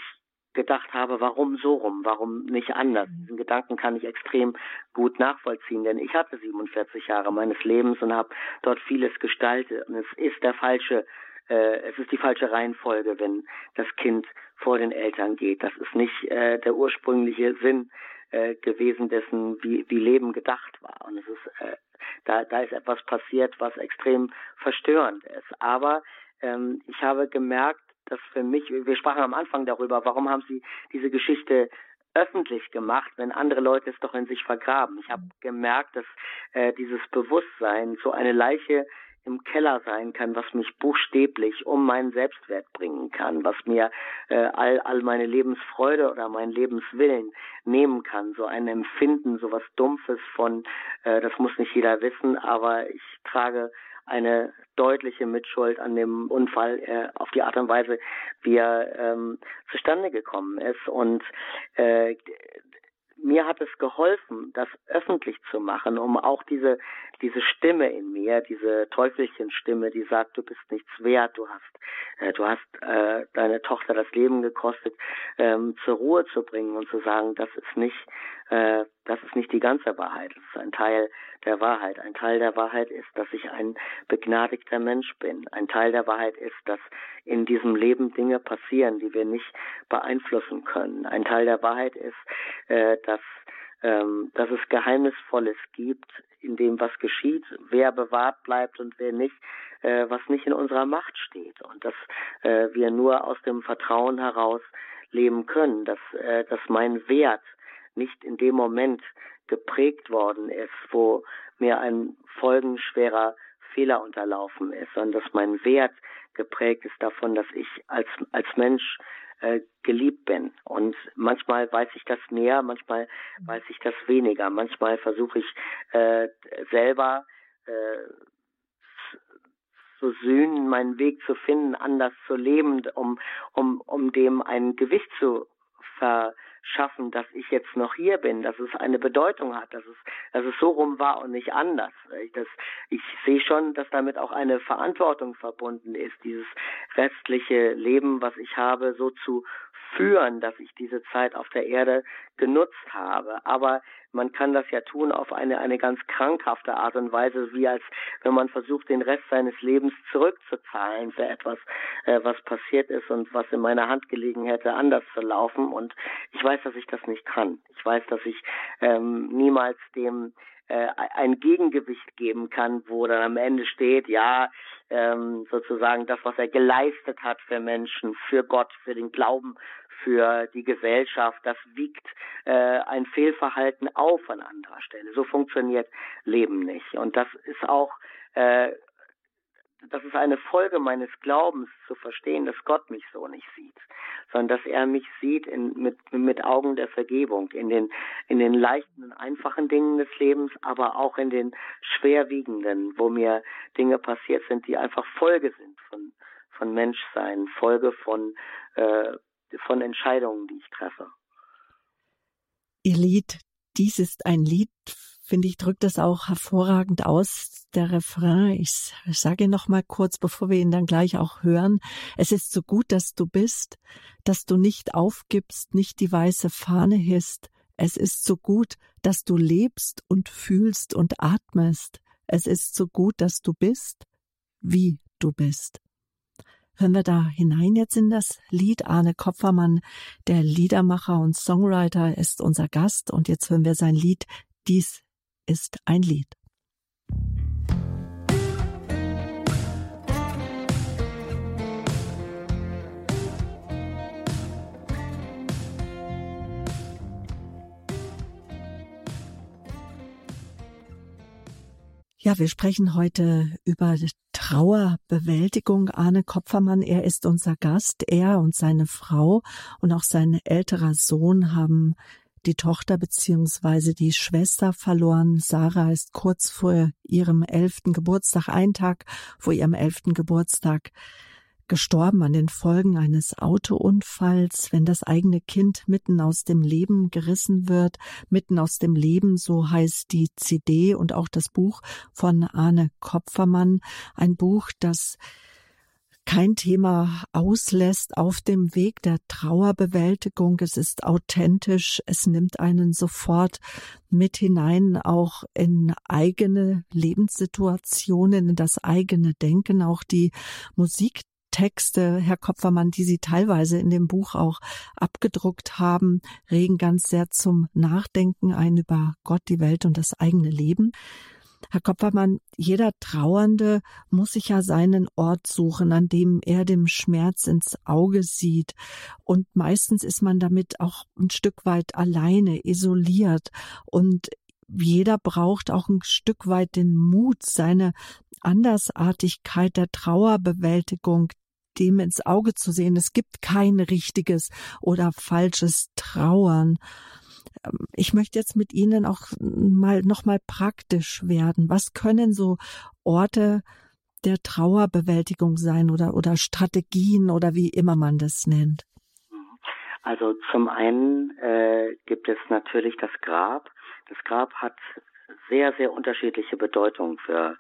gedacht habe, warum so rum, warum nicht anders? Diesen Gedanken kann ich extrem gut nachvollziehen, denn ich hatte siebenundvierzig Jahre meines Lebens und habe dort vieles gestaltet. Und es ist der falsche, äh, es ist die falsche Reihenfolge, wenn das Kind vor den Eltern geht. Das ist nicht äh, der ursprüngliche Sinn äh, gewesen dessen, wie, wie Leben gedacht war. Und es ist, äh, da, da ist etwas passiert, was extrem verstörend ist. Aber ähm, ich habe gemerkt, das für mich, wir sprachen am Anfang darüber, warum haben Sie diese Geschichte öffentlich gemacht, wenn andere Leute es doch in sich vergraben. Ich habe gemerkt, dass äh, dieses Bewusstsein, so eine Leiche im Keller sein kann, was mich buchstäblich um meinen Selbstwert bringen kann, was mir äh, all, all meine Lebensfreude oder meinen Lebenswillen nehmen kann. So ein Empfinden, so was Dumpfes von, äh, das muss nicht jeder wissen, aber ich trage eine deutliche Mitschuld an dem Unfall äh, auf die Art und Weise, wie er ähm, zustande gekommen ist. Und äh, mir hat es geholfen, das öffentlich zu machen, um auch diese diese Stimme in mir, diese Teufelchenstimme, die sagt, du bist nichts wert, du hast äh, du hast äh, deine Tochter das Leben gekostet, ähm, zur Ruhe zu bringen und zu sagen, das ist nicht äh, das ist nicht die ganze Wahrheit, das ist ein Teil der Wahrheit. Ein Teil der Wahrheit ist, dass ich ein begnadigter Mensch bin. Ein Teil der Wahrheit ist, dass in diesem Leben Dinge passieren, die wir nicht beeinflussen können. Ein Teil der Wahrheit ist, äh, dass, ähm, dass es Geheimnisvolles gibt in dem, was geschieht, wer bewahrt bleibt und wer nicht, äh, was nicht in unserer Macht steht. Und dass äh, wir nur aus dem Vertrauen heraus leben können, dass, äh, dass mein Wert nicht in dem Moment geprägt worden ist, wo mir ein folgenschwerer Fehler unterlaufen ist, sondern dass mein Wert geprägt ist davon, dass ich als als Mensch äh, geliebt bin. Und manchmal weiß ich das mehr, manchmal weiß ich das weniger. Manchmal versuche ich äh, selber äh, zu sühnen, meinen Weg zu finden, anders zu leben, um, um, um dem ein Gewicht zu verschaffen, dass ich jetzt noch hier bin, dass es eine Bedeutung hat, dass es, dass es so rum war und nicht anders. Das, ich sehe schon, dass damit auch eine Verantwortung verbunden ist, dieses restliche Leben, was ich habe, so zu führen, dass ich diese Zeit auf der Erde genutzt habe. Aber man kann das ja tun auf eine eine ganz krankhafte Art und Weise, wie als wenn man versucht, den Rest seines Lebens zurückzuzahlen für etwas, äh, was passiert ist und was in meiner Hand gelegen hätte, anders zu laufen. Und ich weiß, dass ich das nicht kann. Ich weiß, dass ich ähm, niemals dem äh, ein Gegengewicht geben kann, wo dann am Ende steht, ja, ähm, sozusagen das, was er geleistet hat für Menschen, für Gott, für den Glauben, für die Gesellschaft, das wiegt äh, ein Fehlverhalten auf an anderer Stelle. So funktioniert Leben nicht. Und das ist auch, äh, das ist eine Folge meines Glaubens, zu verstehen, dass Gott mich so nicht sieht, sondern dass er mich sieht in, mit, mit Augen der Vergebung, in den, in den leichten und einfachen Dingen des Lebens, aber auch in den schwerwiegenden, wo mir Dinge passiert sind, die einfach Folge sind von, von Menschsein, Folge von äh, von Entscheidungen, die ich treffe. Ihr Lied, dies ist ein Lied, finde ich, drückt das auch hervorragend aus. Der Refrain, ich sage noch mal kurz, bevor wir ihn dann gleich auch hören. Es ist so gut, dass du bist, dass du nicht aufgibst, nicht die weiße Fahne hisst. Es ist so gut, dass du lebst und fühlst und atmest. Es ist so gut, dass du bist, wie du bist. Hören wir da hinein jetzt in das Lied. Arne Kopfermann, der Liedermacher und Songwriter, ist unser Gast. Und jetzt hören wir sein Lied. Dies ist ein Lied. Ja, wir sprechen heute über Trauerbewältigung. Arne Kopfermann, er ist unser Gast. Er und seine Frau und auch sein älterer Sohn haben die Tochter bzw. die Schwester verloren. Sarah ist kurz vor ihrem elften Geburtstag, einen Tag vor ihrem elften Geburtstag, gestorben an den Folgen eines Autounfalls. Wenn das eigene Kind mitten aus dem Leben gerissen wird, mitten aus dem Leben, so heißt die C D und auch das Buch von Arne Kopfermann, ein Buch, das kein Thema auslässt auf dem Weg der Trauerbewältigung. Es ist authentisch, es nimmt einen sofort mit hinein, auch in eigene Lebenssituationen, in das eigene Denken, auch die Musik. Texte, Herr Kopfermann, die Sie teilweise in dem Buch auch abgedruckt haben, regen ganz sehr zum Nachdenken ein über Gott, die Welt und das eigene Leben. Herr Kopfermann, jeder Trauernde muss sich ja seinen Ort suchen, an dem er dem Schmerz ins Auge sieht. Und meistens ist man damit auch ein Stück weit alleine, isoliert. Und jeder braucht auch ein Stück weit den Mut, seine Andersartigkeit der Trauerbewältigung dem ins Auge zu sehen. Es gibt kein richtiges oder falsches Trauern. Ich möchte jetzt mit Ihnen auch mal noch mal praktisch werden. Was können so Orte der Trauerbewältigung sein oder oder Strategien oder wie immer man das nennt? Also zum einen äh, gibt es natürlich das Grab. Das Grab hat sehr, sehr unterschiedliche Bedeutung für,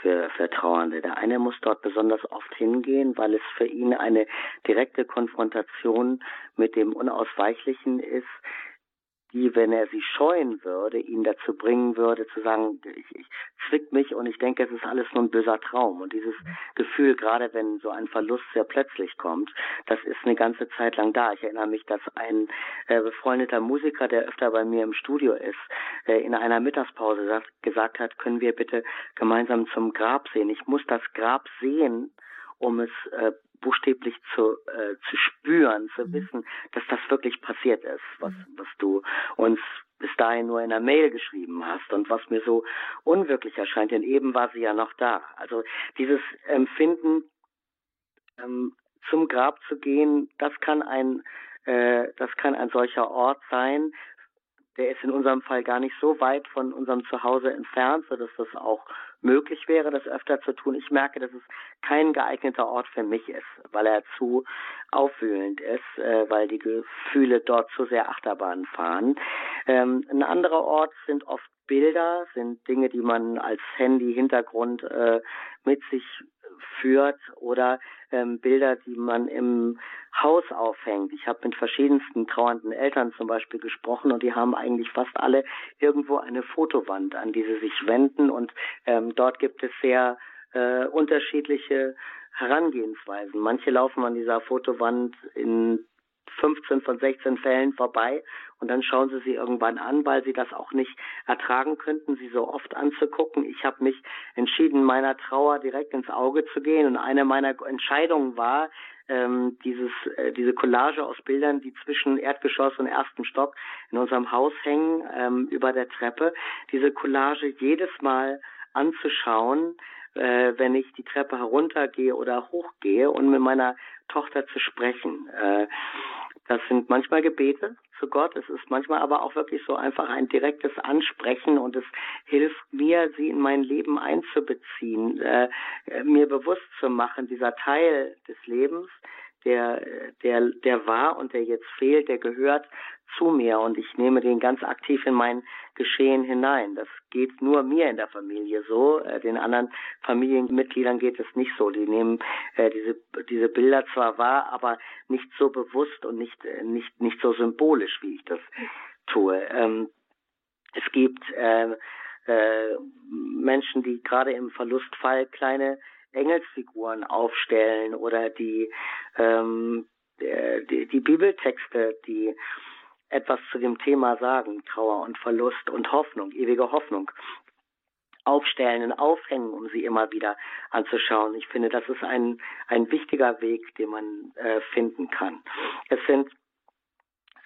für, für Trauernde. Der eine muss dort besonders oft hingehen, weil es für ihn eine direkte Konfrontation mit dem Unausweichlichen ist, die, wenn er sie scheuen würde, ihn dazu bringen würde, zu sagen, ich, ich zwick mich und ich denke, es ist alles nur ein böser Traum. Und dieses Gefühl, gerade wenn so ein Verlust sehr plötzlich kommt, das ist eine ganze Zeit lang da. Ich erinnere mich, dass ein äh, befreundeter Musiker, der öfter bei mir im Studio ist, äh, in einer Mittagspause sagt, gesagt hat, können wir bitte gemeinsam zum Grab sehen. Ich muss das Grab sehen, um es äh, buchstäblich zu, äh, zu spüren, zu wissen, dass das wirklich passiert ist, was, was du uns bis dahin nur in der Mail geschrieben hast und was mir so unwirklich erscheint, denn eben war sie ja noch da. Also dieses Empfinden, ähm, zum Grab zu gehen, das kann ein, äh, das kann ein solcher Ort sein, der ist in unserem Fall gar nicht so weit von unserem Zuhause entfernt, sodass das auch möglich wäre, das öfter zu tun. Ich merke, dass es kein geeigneter Ort für mich ist, weil er zu aufwühlend ist, äh, weil die Gefühle dort zu sehr Achterbahn fahren. Ähm, ein anderer Ort sind oft Bilder, sind Dinge, die man als Handy-Hintergrund äh, mit sich führt oder ähm, Bilder, die man im Haus aufhängt. Ich habe mit verschiedensten trauernden Eltern zum Beispiel gesprochen und die haben eigentlich fast alle irgendwo eine Fotowand, an die sie sich wenden, und ähm, dort gibt es sehr äh, unterschiedliche Herangehensweisen. Manche laufen an dieser Fotowand in fünfzehn von sechzehn Fällen vorbei und dann schauen sie sie irgendwann an, weil sie das auch nicht ertragen könnten, sie so oft anzugucken. Ich habe mich entschieden, meiner Trauer direkt ins Auge zu gehen, und eine meiner Entscheidungen war, ähm, dieses, äh, diese Collage aus Bildern, die zwischen Erdgeschoss und ersten Stock in unserem Haus hängen, ähm, über der Treppe, diese Collage jedes Mal anzuschauen, äh, wenn ich die Treppe heruntergehe oder hochgehe, und mit meiner Tochter zu sprechen. Äh, das sind manchmal Gebete zu Gott, es ist manchmal aber auch wirklich so einfach ein direktes Ansprechen, und es hilft mir, sie in mein Leben einzubeziehen, äh, mir bewusst zu machen, dieser Teil des Lebens, der, der, der war und der jetzt fehlt, der gehört zu mir, und ich nehme den ganz aktiv in mein Geschehen hinein. Das geht nur mir in der Familie so, den anderen Familienmitgliedern geht es nicht so. Die nehmen äh, diese diese Bilder zwar wahr, aber nicht so bewusst und nicht nicht nicht so symbolisch, wie ich das tue. Ähm, es gibt äh, äh, Menschen, die gerade im Verlustfall kleine Engelsfiguren aufstellen oder die ähm, die, die Bibeltexte, die etwas zu dem Thema sagen, Trauer und Verlust und Hoffnung, ewige Hoffnung, aufstellen und aufhängen, um sie immer wieder anzuschauen. Ich finde, das ist ein ein wichtiger Weg, den man äh, finden kann. Es sind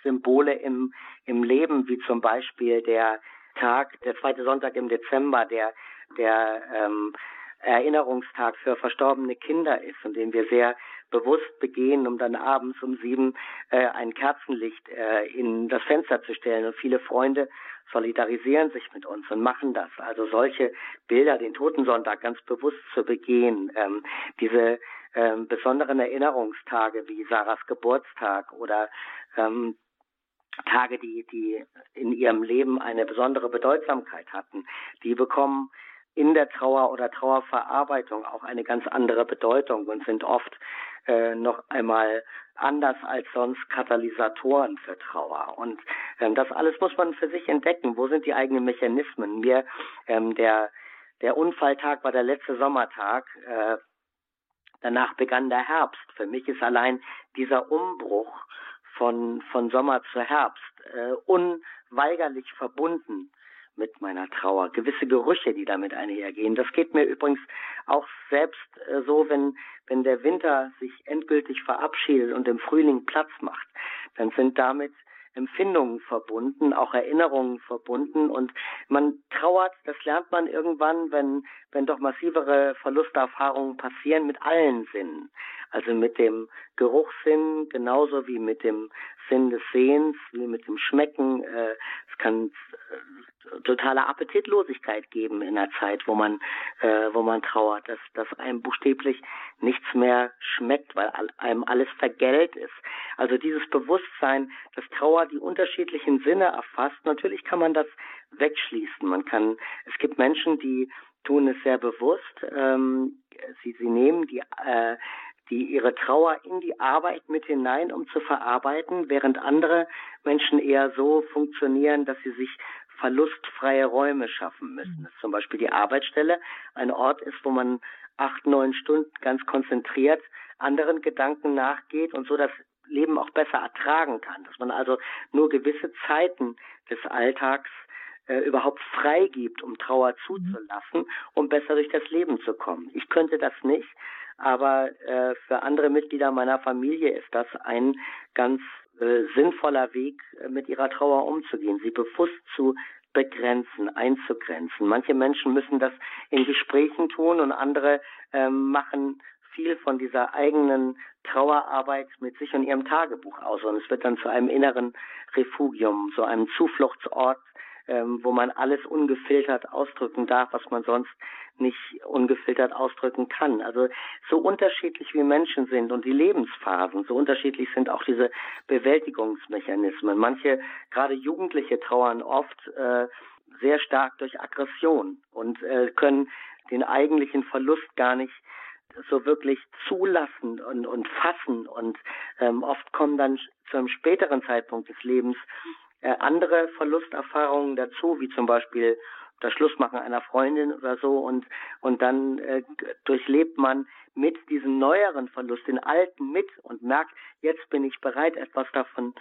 Symbole im im Leben, wie zum Beispiel der Tag, der zweite Sonntag im Dezember, der der ähm, Erinnerungstag für verstorbene Kinder ist und den wir sehr bewusst begehen, um dann abends um sieben äh, ein Kerzenlicht äh, in das Fenster zu stellen. Und viele Freunde solidarisieren sich mit uns und machen das. Also solche Bilder, den Totensonntag ganz bewusst zu begehen, ähm, diese ähm, besonderen Erinnerungstage wie Sarahs Geburtstag oder ähm, Tage, die, die in ihrem Leben eine besondere Bedeutsamkeit hatten, die bekommen in der Trauer oder Trauerverarbeitung auch eine ganz andere Bedeutung und sind oft äh, noch einmal anders als sonst Katalysatoren für Trauer. Und ähm, das alles muss man für sich entdecken. Wo sind die eigenen Mechanismen? Mir, ähm, der, der Unfalltag war der letzte Sommertag, äh, danach begann der Herbst. Für mich ist allein dieser Umbruch von, von Sommer zu Herbst äh, unweigerlich verbunden mit meiner Trauer, gewisse Gerüche, die damit einhergehen. Das geht mir übrigens auch selbst äh, so, wenn wenn der Winter sich endgültig verabschiedet und im Frühling Platz macht, dann sind damit Empfindungen verbunden, auch Erinnerungen verbunden, und man trauert, das lernt man irgendwann, wenn wenn doch massivere Verlusterfahrungen passieren, mit allen Sinnen. Also mit dem Geruchssinn, genauso wie mit dem Sinn des Sehens, wie mit dem Schmecken. Äh, es kann äh, totale Appetitlosigkeit geben in einer Zeit, wo man äh, wo man trauert, dass, dass einem buchstäblich nichts mehr schmeckt, weil einem alles vergällt ist. Also dieses Bewusstsein, dass Trauer die unterschiedlichen Sinne erfasst, natürlich kann man das wegschließen. Man kann, es gibt Menschen, die tun es sehr bewusst. Ähm, sie, sie nehmen die äh, die ihre Trauer in die Arbeit mit hinein, um zu verarbeiten, während andere Menschen eher so funktionieren, dass sie sich verlustfreie Räume schaffen müssen. Dass zum Beispiel die Arbeitsstelle ein Ort ist, wo man acht, neun Stunden ganz konzentriert anderen Gedanken nachgeht und so das Leben auch besser ertragen kann. Dass man also nur gewisse Zeiten des Alltags äh, überhaupt freigibt, um Trauer zuzulassen, um besser durch das Leben zu kommen. Ich könnte das nicht. Aber äh, für andere Mitglieder meiner Familie ist das ein ganz äh, sinnvoller Weg, mit ihrer Trauer umzugehen, sie bewusst zu begrenzen, einzugrenzen. Manche Menschen müssen das in Gesprächen tun und andere ähm, machen viel von dieser eigenen Trauerarbeit mit sich und ihrem Tagebuch aus. Und es wird dann zu einem inneren Refugium, so einem Zufluchtsort, ähm, wo man alles ungefiltert ausdrücken darf, was man sonst nicht ungefiltert ausdrücken kann. Also so unterschiedlich wie Menschen sind und die Lebensphasen, so unterschiedlich sind auch diese Bewältigungsmechanismen. Manche, gerade Jugendliche, trauern oft äh, sehr stark durch Aggression und äh, können den eigentlichen Verlust gar nicht so wirklich zulassen und, und fassen. Und ähm, oft kommen dann zu einem späteren Zeitpunkt des Lebens äh, andere Verlusterfahrungen dazu, wie zum Beispiel das Schlussmachen einer Freundin oder so. Und, und dann äh, durchlebt man mit diesem neueren Verlust den alten mit und merkt, jetzt bin ich bereit, etwas davon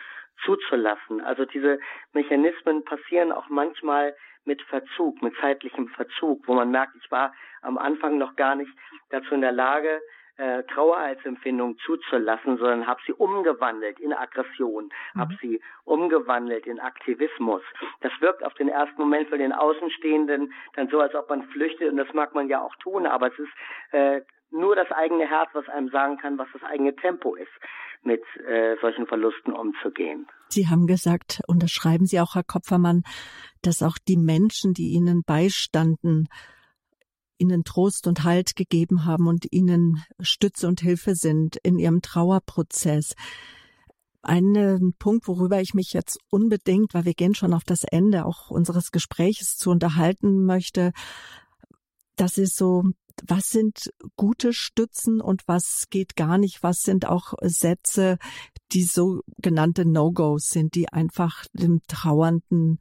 zuzulassen. Also diese Mechanismen passieren auch manchmal mit Verzug, mit zeitlichem Verzug, wo man merkt, ich war am Anfang noch gar nicht dazu in der Lage, äh, Trauer als Empfindung zuzulassen, sondern habe sie umgewandelt in Aggression, mhm. habe sie umgewandelt in Aktivismus. Das wirkt auf den ersten Moment für den Außenstehenden dann so, als ob man flüchtet, und das mag man ja auch tun, aber es ist äh, nur das eigene Herz, was einem sagen kann, was das eigene Tempo ist, mit äh, solchen Verlusten umzugehen. Sie haben gesagt, und das schreiben Sie auch, Herr Kopfermann, dass auch die Menschen, die Ihnen beistanden, Ihnen Trost und Halt gegeben haben und Ihnen Stütze und Hilfe sind in Ihrem Trauerprozess. Ein Punkt, worüber ich mich jetzt unbedingt, weil wir gehen schon auf das Ende auch unseres Gesprächs zu unterhalten möchte, das ist so: Was sind gute Stützen und was geht gar nicht? Was sind auch Sätze, die sogenannte No-Gos sind, die einfach dem Trauernden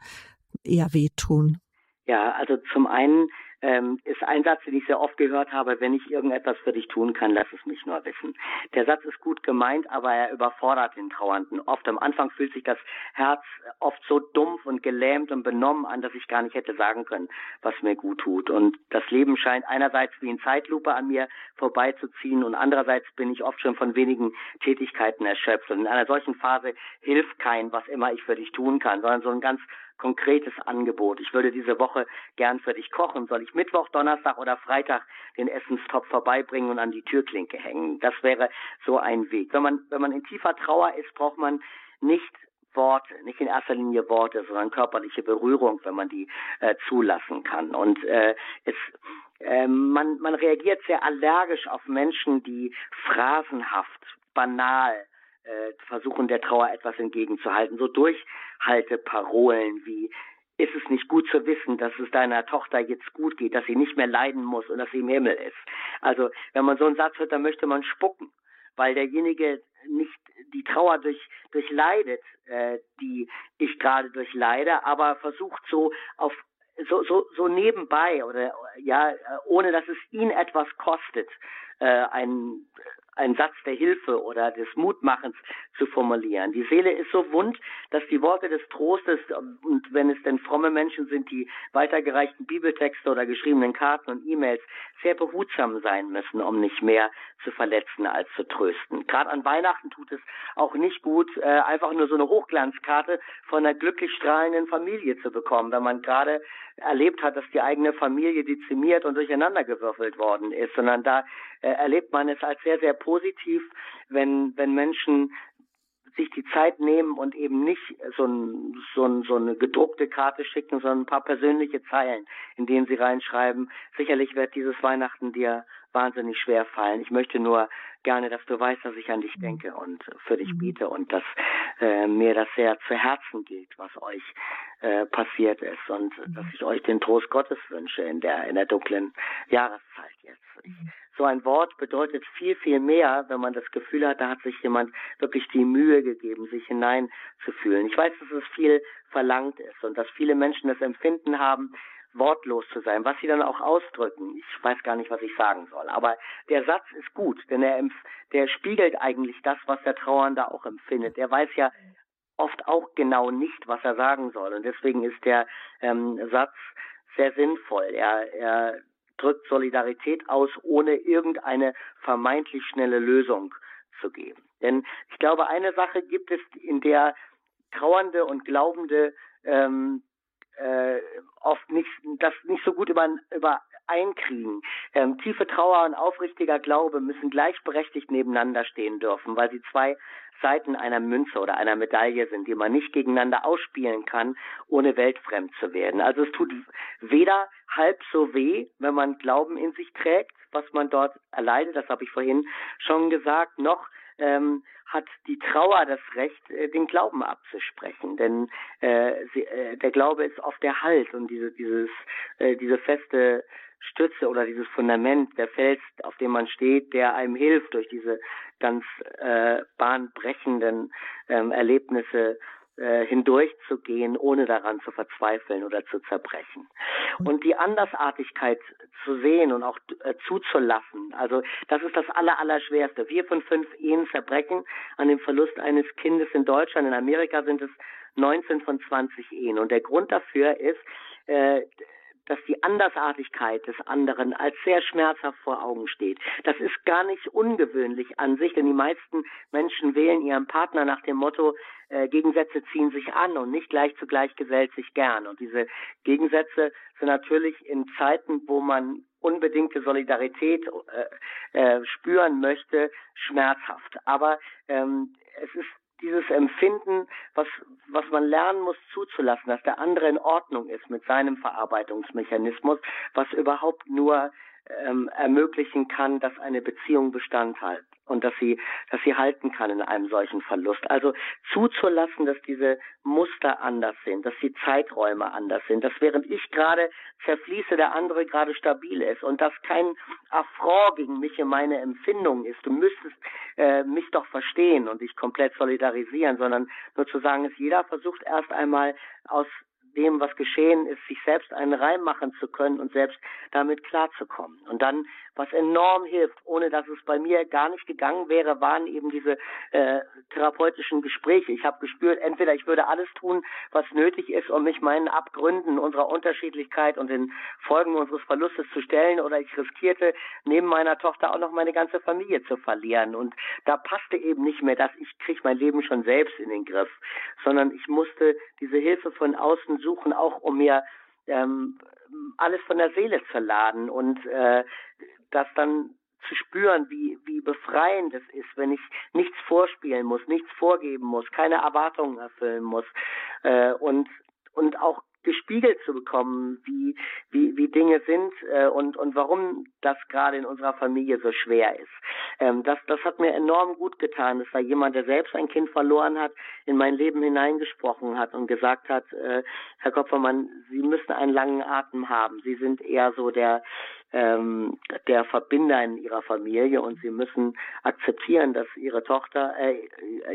eher wehtun? Ja, also zum einen ähm, ist ein Satz, den ich sehr oft gehört habe: Wenn ich irgendetwas für dich tun kann, lass es mich nur wissen. Der Satz ist gut gemeint, aber er überfordert den Trauernden oft. Am Anfang fühlt sich das Herz oft so dumpf und gelähmt und benommen an, dass ich gar nicht hätte sagen können, was mir gut tut. Und das Leben scheint einerseits wie in Zeitlupe an mir vorbeizuziehen und andererseits bin ich oft schon von wenigen Tätigkeiten erschöpft. Und in einer solchen Phase hilft kein, was immer ich für dich tun kann, sondern so ein ganz konkretes Angebot. Ich würde diese Woche gern für dich kochen. Soll ich Mittwoch, Donnerstag oder Freitag den Essenstopf vorbeibringen und an die Türklinke hängen? Das wäre so ein Weg. Wenn man, wenn man in tiefer Trauer ist, braucht man nicht Worte, nicht in erster Linie Worte, sondern körperliche Berührung, wenn man die äh, zulassen kann. Und äh, es äh, man, man reagiert sehr allergisch auf Menschen, die phrasenhaft, banal versuchen, der Trauer etwas entgegenzuhalten. So Durchhalteparolen wie: Ist es nicht gut zu wissen, dass es deiner Tochter jetzt gut geht, dass sie nicht mehr leiden muss und dass sie im Himmel ist? Also wenn man so einen Satz hört, dann möchte man spucken, weil derjenige nicht die Trauer durch, durchleidet, äh, die ich gerade durchleide, aber versucht so auf so so so nebenbei oder ja, ohne dass es ihn etwas kostet, äh, ein einen Satz der Hilfe oder des Mutmachens zu formulieren. Die Seele ist so wund, dass die Worte des Trostes, und wenn es denn fromme Menschen sind, die weitergereichten Bibeltexte oder geschriebenen Karten und E-Mails, sehr behutsam sein müssen, um nicht mehr zu verletzen als zu trösten. Gerade an Weihnachten tut es auch nicht gut, einfach nur so eine Hochglanzkarte von einer glücklich strahlenden Familie zu bekommen, wenn man gerade erlebt hat, dass die eigene Familie dezimiert und durcheinandergewürfelt worden ist, sondern da äh, erlebt man es als sehr, sehr positiv, wenn wenn Menschen sich die Zeit nehmen und eben nicht so, ein, so, ein, so eine gedruckte Karte schicken, sondern ein paar persönliche Zeilen, in denen sie reinschreiben: Sicherlich wird dieses Weihnachten dir wahnsinnig schwer fallen. Ich möchte nur gerne, dass du weißt, dass ich an dich denke und für dich biete und dass äh, mir das sehr zu Herzen geht, was euch äh, passiert ist, und dass ich euch den Trost Gottes wünsche in der in der dunklen Jahreszeit jetzt. Ich, so ein Wort bedeutet viel, viel mehr, wenn man das Gefühl hat, da hat sich jemand wirklich die Mühe gegeben, sich hineinzufühlen. Ich weiß, dass es viel verlangt ist und dass viele Menschen das Empfinden haben, wortlos zu sein, was sie dann auch ausdrücken. Ich weiß gar nicht, was ich sagen soll. Aber der Satz ist gut, denn er der spiegelt eigentlich das, was der Trauernde auch empfindet. Er weiß ja oft auch genau nicht, was er sagen soll. Und deswegen ist der ähm, Satz sehr sinnvoll. Er, er drückt Solidarität aus, ohne irgendeine vermeintlich schnelle Lösung zu geben. Denn ich glaube, eine Sache gibt es, in der Trauernde und Glaubende ähm, Äh, oft nicht, das nicht so gut über, über einkriegen. Ähm, tiefe Trauer und aufrichtiger Glaube müssen gleichberechtigt nebeneinander stehen dürfen, weil sie zwei Seiten einer Münze oder einer Medaille sind, die man nicht gegeneinander ausspielen kann, ohne weltfremd zu werden. Also es tut weder halb so weh, wenn man Glauben in sich trägt, was man dort erleidet, das habe ich vorhin schon gesagt, noch ähm, hat die Trauer das Recht, äh, den Glauben abzusprechen, denn äh, sie, äh, der Glaube ist oft der Halt und diese, dieses, äh, diese feste Stütze oder dieses Fundament, der Fels, auf dem man steht, der einem hilft, durch diese ganz äh, bahnbrechenden ähm, Erlebnisse äh, hindurchzugehen, ohne daran zu verzweifeln oder zu zerbrechen. Und die Andersartigkeit zu sehen und auch äh, zuzulassen, also das ist das aller, Allerschwerste. Vier von fünf Ehen zerbrechen an dem Verlust eines Kindes in Deutschland. In Amerika sind es neunzehn von zwanzig Ehen. Und der Grund dafür ist, äh, dass die Andersartigkeit des anderen als sehr schmerzhaft vor Augen steht. Das ist gar nicht ungewöhnlich an sich, denn die meisten Menschen wählen ihren Partner nach dem Motto, äh, Gegensätze ziehen sich an und nicht gleich zugleich gesellt sich gern. Und diese Gegensätze sind natürlich in Zeiten, wo man unbedingte Solidarität äh, äh, spüren möchte, schmerzhaft. Aber ähm, es ist dieses Empfinden, was was man lernen muss zuzulassen, dass der andere in Ordnung ist mit seinem Verarbeitungsmechanismus, was überhaupt nur ähm, ermöglichen kann, dass eine Beziehung Bestand hat und dass sie dass sie halten kann in einem solchen Verlust. Also zuzulassen, dass diese Muster anders sind, dass die Zeiträume anders sind, dass während ich gerade zerfließe, der andere gerade stabil ist und dass kein Affront gegen mich in meine Empfindung ist. Du müsstest äh, mich doch verstehen und dich komplett solidarisieren, sondern nur zu sagen, dass jeder versucht erst einmal aus dem, was geschehen ist, sich selbst einen Reim machen zu können und selbst damit klarzukommen. Und dann, was enorm hilft, ohne dass es bei mir gar nicht gegangen wäre, waren eben diese äh, therapeutischen Gespräche. Ich habe gespürt, entweder ich würde alles tun, was nötig ist, um mich meinen Abgründen unserer Unterschiedlichkeit und den Folgen unseres Verlustes zu stellen, oder ich riskierte, neben meiner Tochter auch noch meine ganze Familie zu verlieren. Und da passte eben nicht mehr, dass ich kriege mein Leben schon selbst in den Griff, sondern ich musste diese Hilfe von außen suchen, auch um mir ähm, alles von der Seele zu laden und äh, das dann zu spüren, wie, wie befreiend es ist, wenn ich nichts vorspielen muss, nichts vorgeben muss, keine Erwartungen erfüllen muss äh, und, und auch gespiegelt zu bekommen, wie, wie, wie Dinge sind äh, und, und warum das gerade in unserer Familie so schwer ist. Ähm, das, das hat mir enorm gut getan, dass da jemand, der selbst ein Kind verloren hat, in mein Leben hineingesprochen hat und gesagt hat, äh, Herr Kopfermann, Sie müssen einen langen Atem haben. Sie sind eher so der, ähm, der Verbinder in Ihrer Familie und Sie müssen akzeptieren, dass Ihre Tochter äh,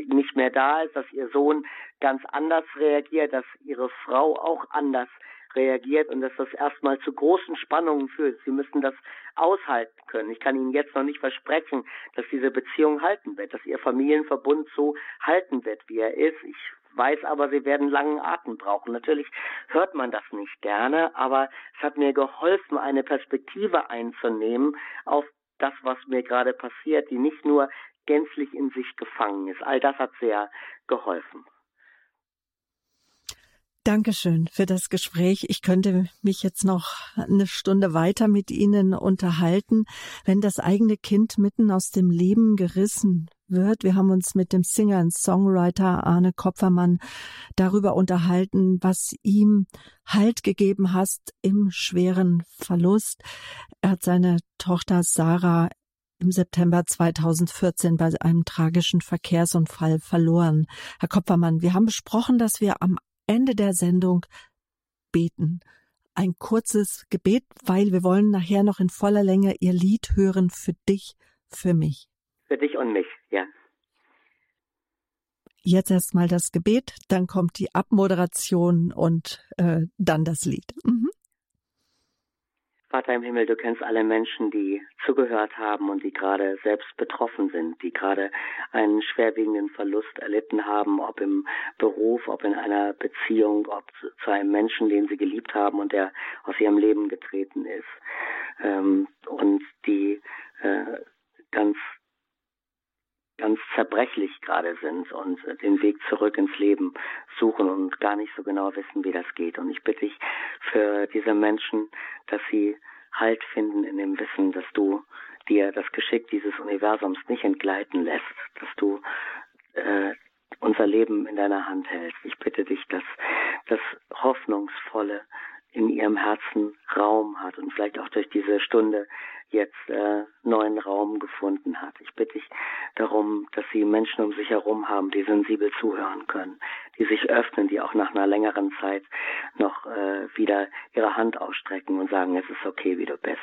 nicht mehr da ist, dass Ihr Sohn ganz anders reagiert, dass Ihre Frau auch anders reagiert und dass das erstmal zu großen Spannungen führt. Sie müssen das aushalten können. Ich kann Ihnen jetzt noch nicht versprechen, dass diese Beziehung halten wird, dass Ihr Familienverbund so halten wird, wie er ist. Ich weiß aber, Sie werden langen Atem brauchen. Natürlich hört man das nicht gerne, aber es hat mir geholfen, eine Perspektive einzunehmen auf das, was mir gerade passiert, die nicht nur gänzlich in sich gefangen ist. All das hat sehr geholfen. Dankeschön für das Gespräch. Ich könnte mich jetzt noch eine Stunde weiter mit Ihnen unterhalten, wenn das eigene Kind mitten aus dem Leben gerissen wird. Wir haben uns mit dem Singer und Songwriter Arne Kopfermann darüber unterhalten, was ihm Halt gegeben hat im schweren Verlust. Er hat seine Tochter Sarah im September zweitausendvierzehn bei einem tragischen Verkehrsunfall verloren. Herr Kopfermann, wir haben besprochen, dass wir am Ende der Sendung beten. Ein kurzes Gebet, weil wir wollen nachher noch in voller Länge Ihr Lied hören, für dich, für mich. Für dich und mich, ja. Jetzt erstmal das Gebet, dann kommt die Abmoderation und äh, dann das Lied. Mhm. Vater im Himmel, du kennst alle Menschen, die zugehört haben und die gerade selbst betroffen sind, die gerade einen schwerwiegenden Verlust erlitten haben, ob im Beruf, ob in einer Beziehung, ob zu einem Menschen, den sie geliebt haben und der aus ihrem Leben getreten ist, und die ganz, ganz zerbrechlich gerade sind und den Weg zurück ins Leben suchen und gar nicht so genau wissen, wie das geht. Und ich bitte dich für diese Menschen, dass sie Halt finden in dem Wissen, dass du dir das Geschick dieses Universums nicht entgleiten lässt, dass du äh, unser Leben in deiner Hand hältst. Ich bitte dich, dass das Hoffnungsvolle in ihrem Herzen Raum hat und vielleicht auch durch diese Stunde jetzt äh, neuen Raum gefunden hat. Ich bitte dich darum, dass sie Menschen um sich herum haben, die sensibel zuhören können, die sich öffnen, die auch nach einer längeren Zeit noch äh, wieder ihre Hand ausstrecken und sagen, es ist okay, wie du bist.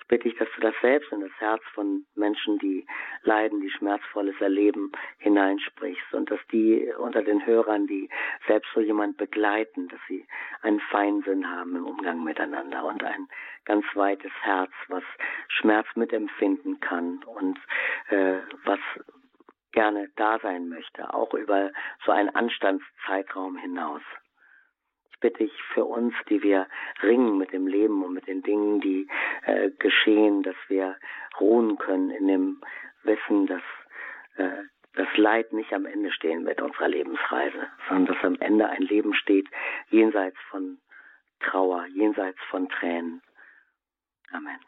Ich bitte dich, dass du das selbst in das Herz von Menschen, die leiden, die Schmerzvolles erleben, hineinsprichst und dass die unter den Hörern, die selbst so jemand begleiten, dass sie einen Feinsinn haben im Umgang miteinander und ein ganz weites Herz, was Schmerz mitempfinden kann und äh, was gerne da sein möchte, auch über so einen Anstandszeitraum hinaus. Bitte ich für uns, die wir ringen mit dem Leben und mit den Dingen, die äh, geschehen, dass wir ruhen können in dem Wissen, dass äh, das Leid nicht am Ende stehen wird unserer Lebensreise, sondern dass am Ende ein Leben steht, jenseits von Trauer, jenseits von Tränen. Amen.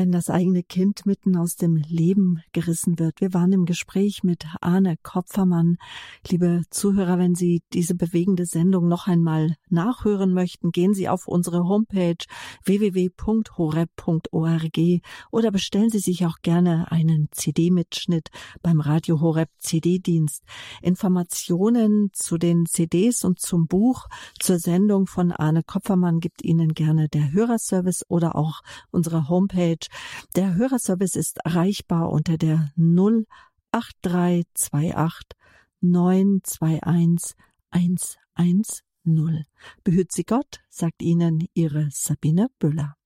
Wenn das eigene Kind mitten aus dem Leben gerissen wird. Wir waren im Gespräch mit Arne Kopfermann. Liebe Zuhörer, wenn Sie diese bewegende Sendung noch einmal nachhören möchten, gehen Sie auf unsere Homepage w w w punkt horeb punkt org oder bestellen Sie sich auch gerne einen C D-Mitschnitt beim Radio Horeb C D-Dienst. Informationen zu den C Ds und zum Buch zur Sendung von Arne Kopfermann gibt Ihnen gerne der Hörerservice oder auch unsere Homepage. Der Hörerservice ist erreichbar unter der null acht drei zwei acht neun zwei eins eins eins null. Behüt Sie Gott, sagt Ihnen Ihre Sabine Böhler.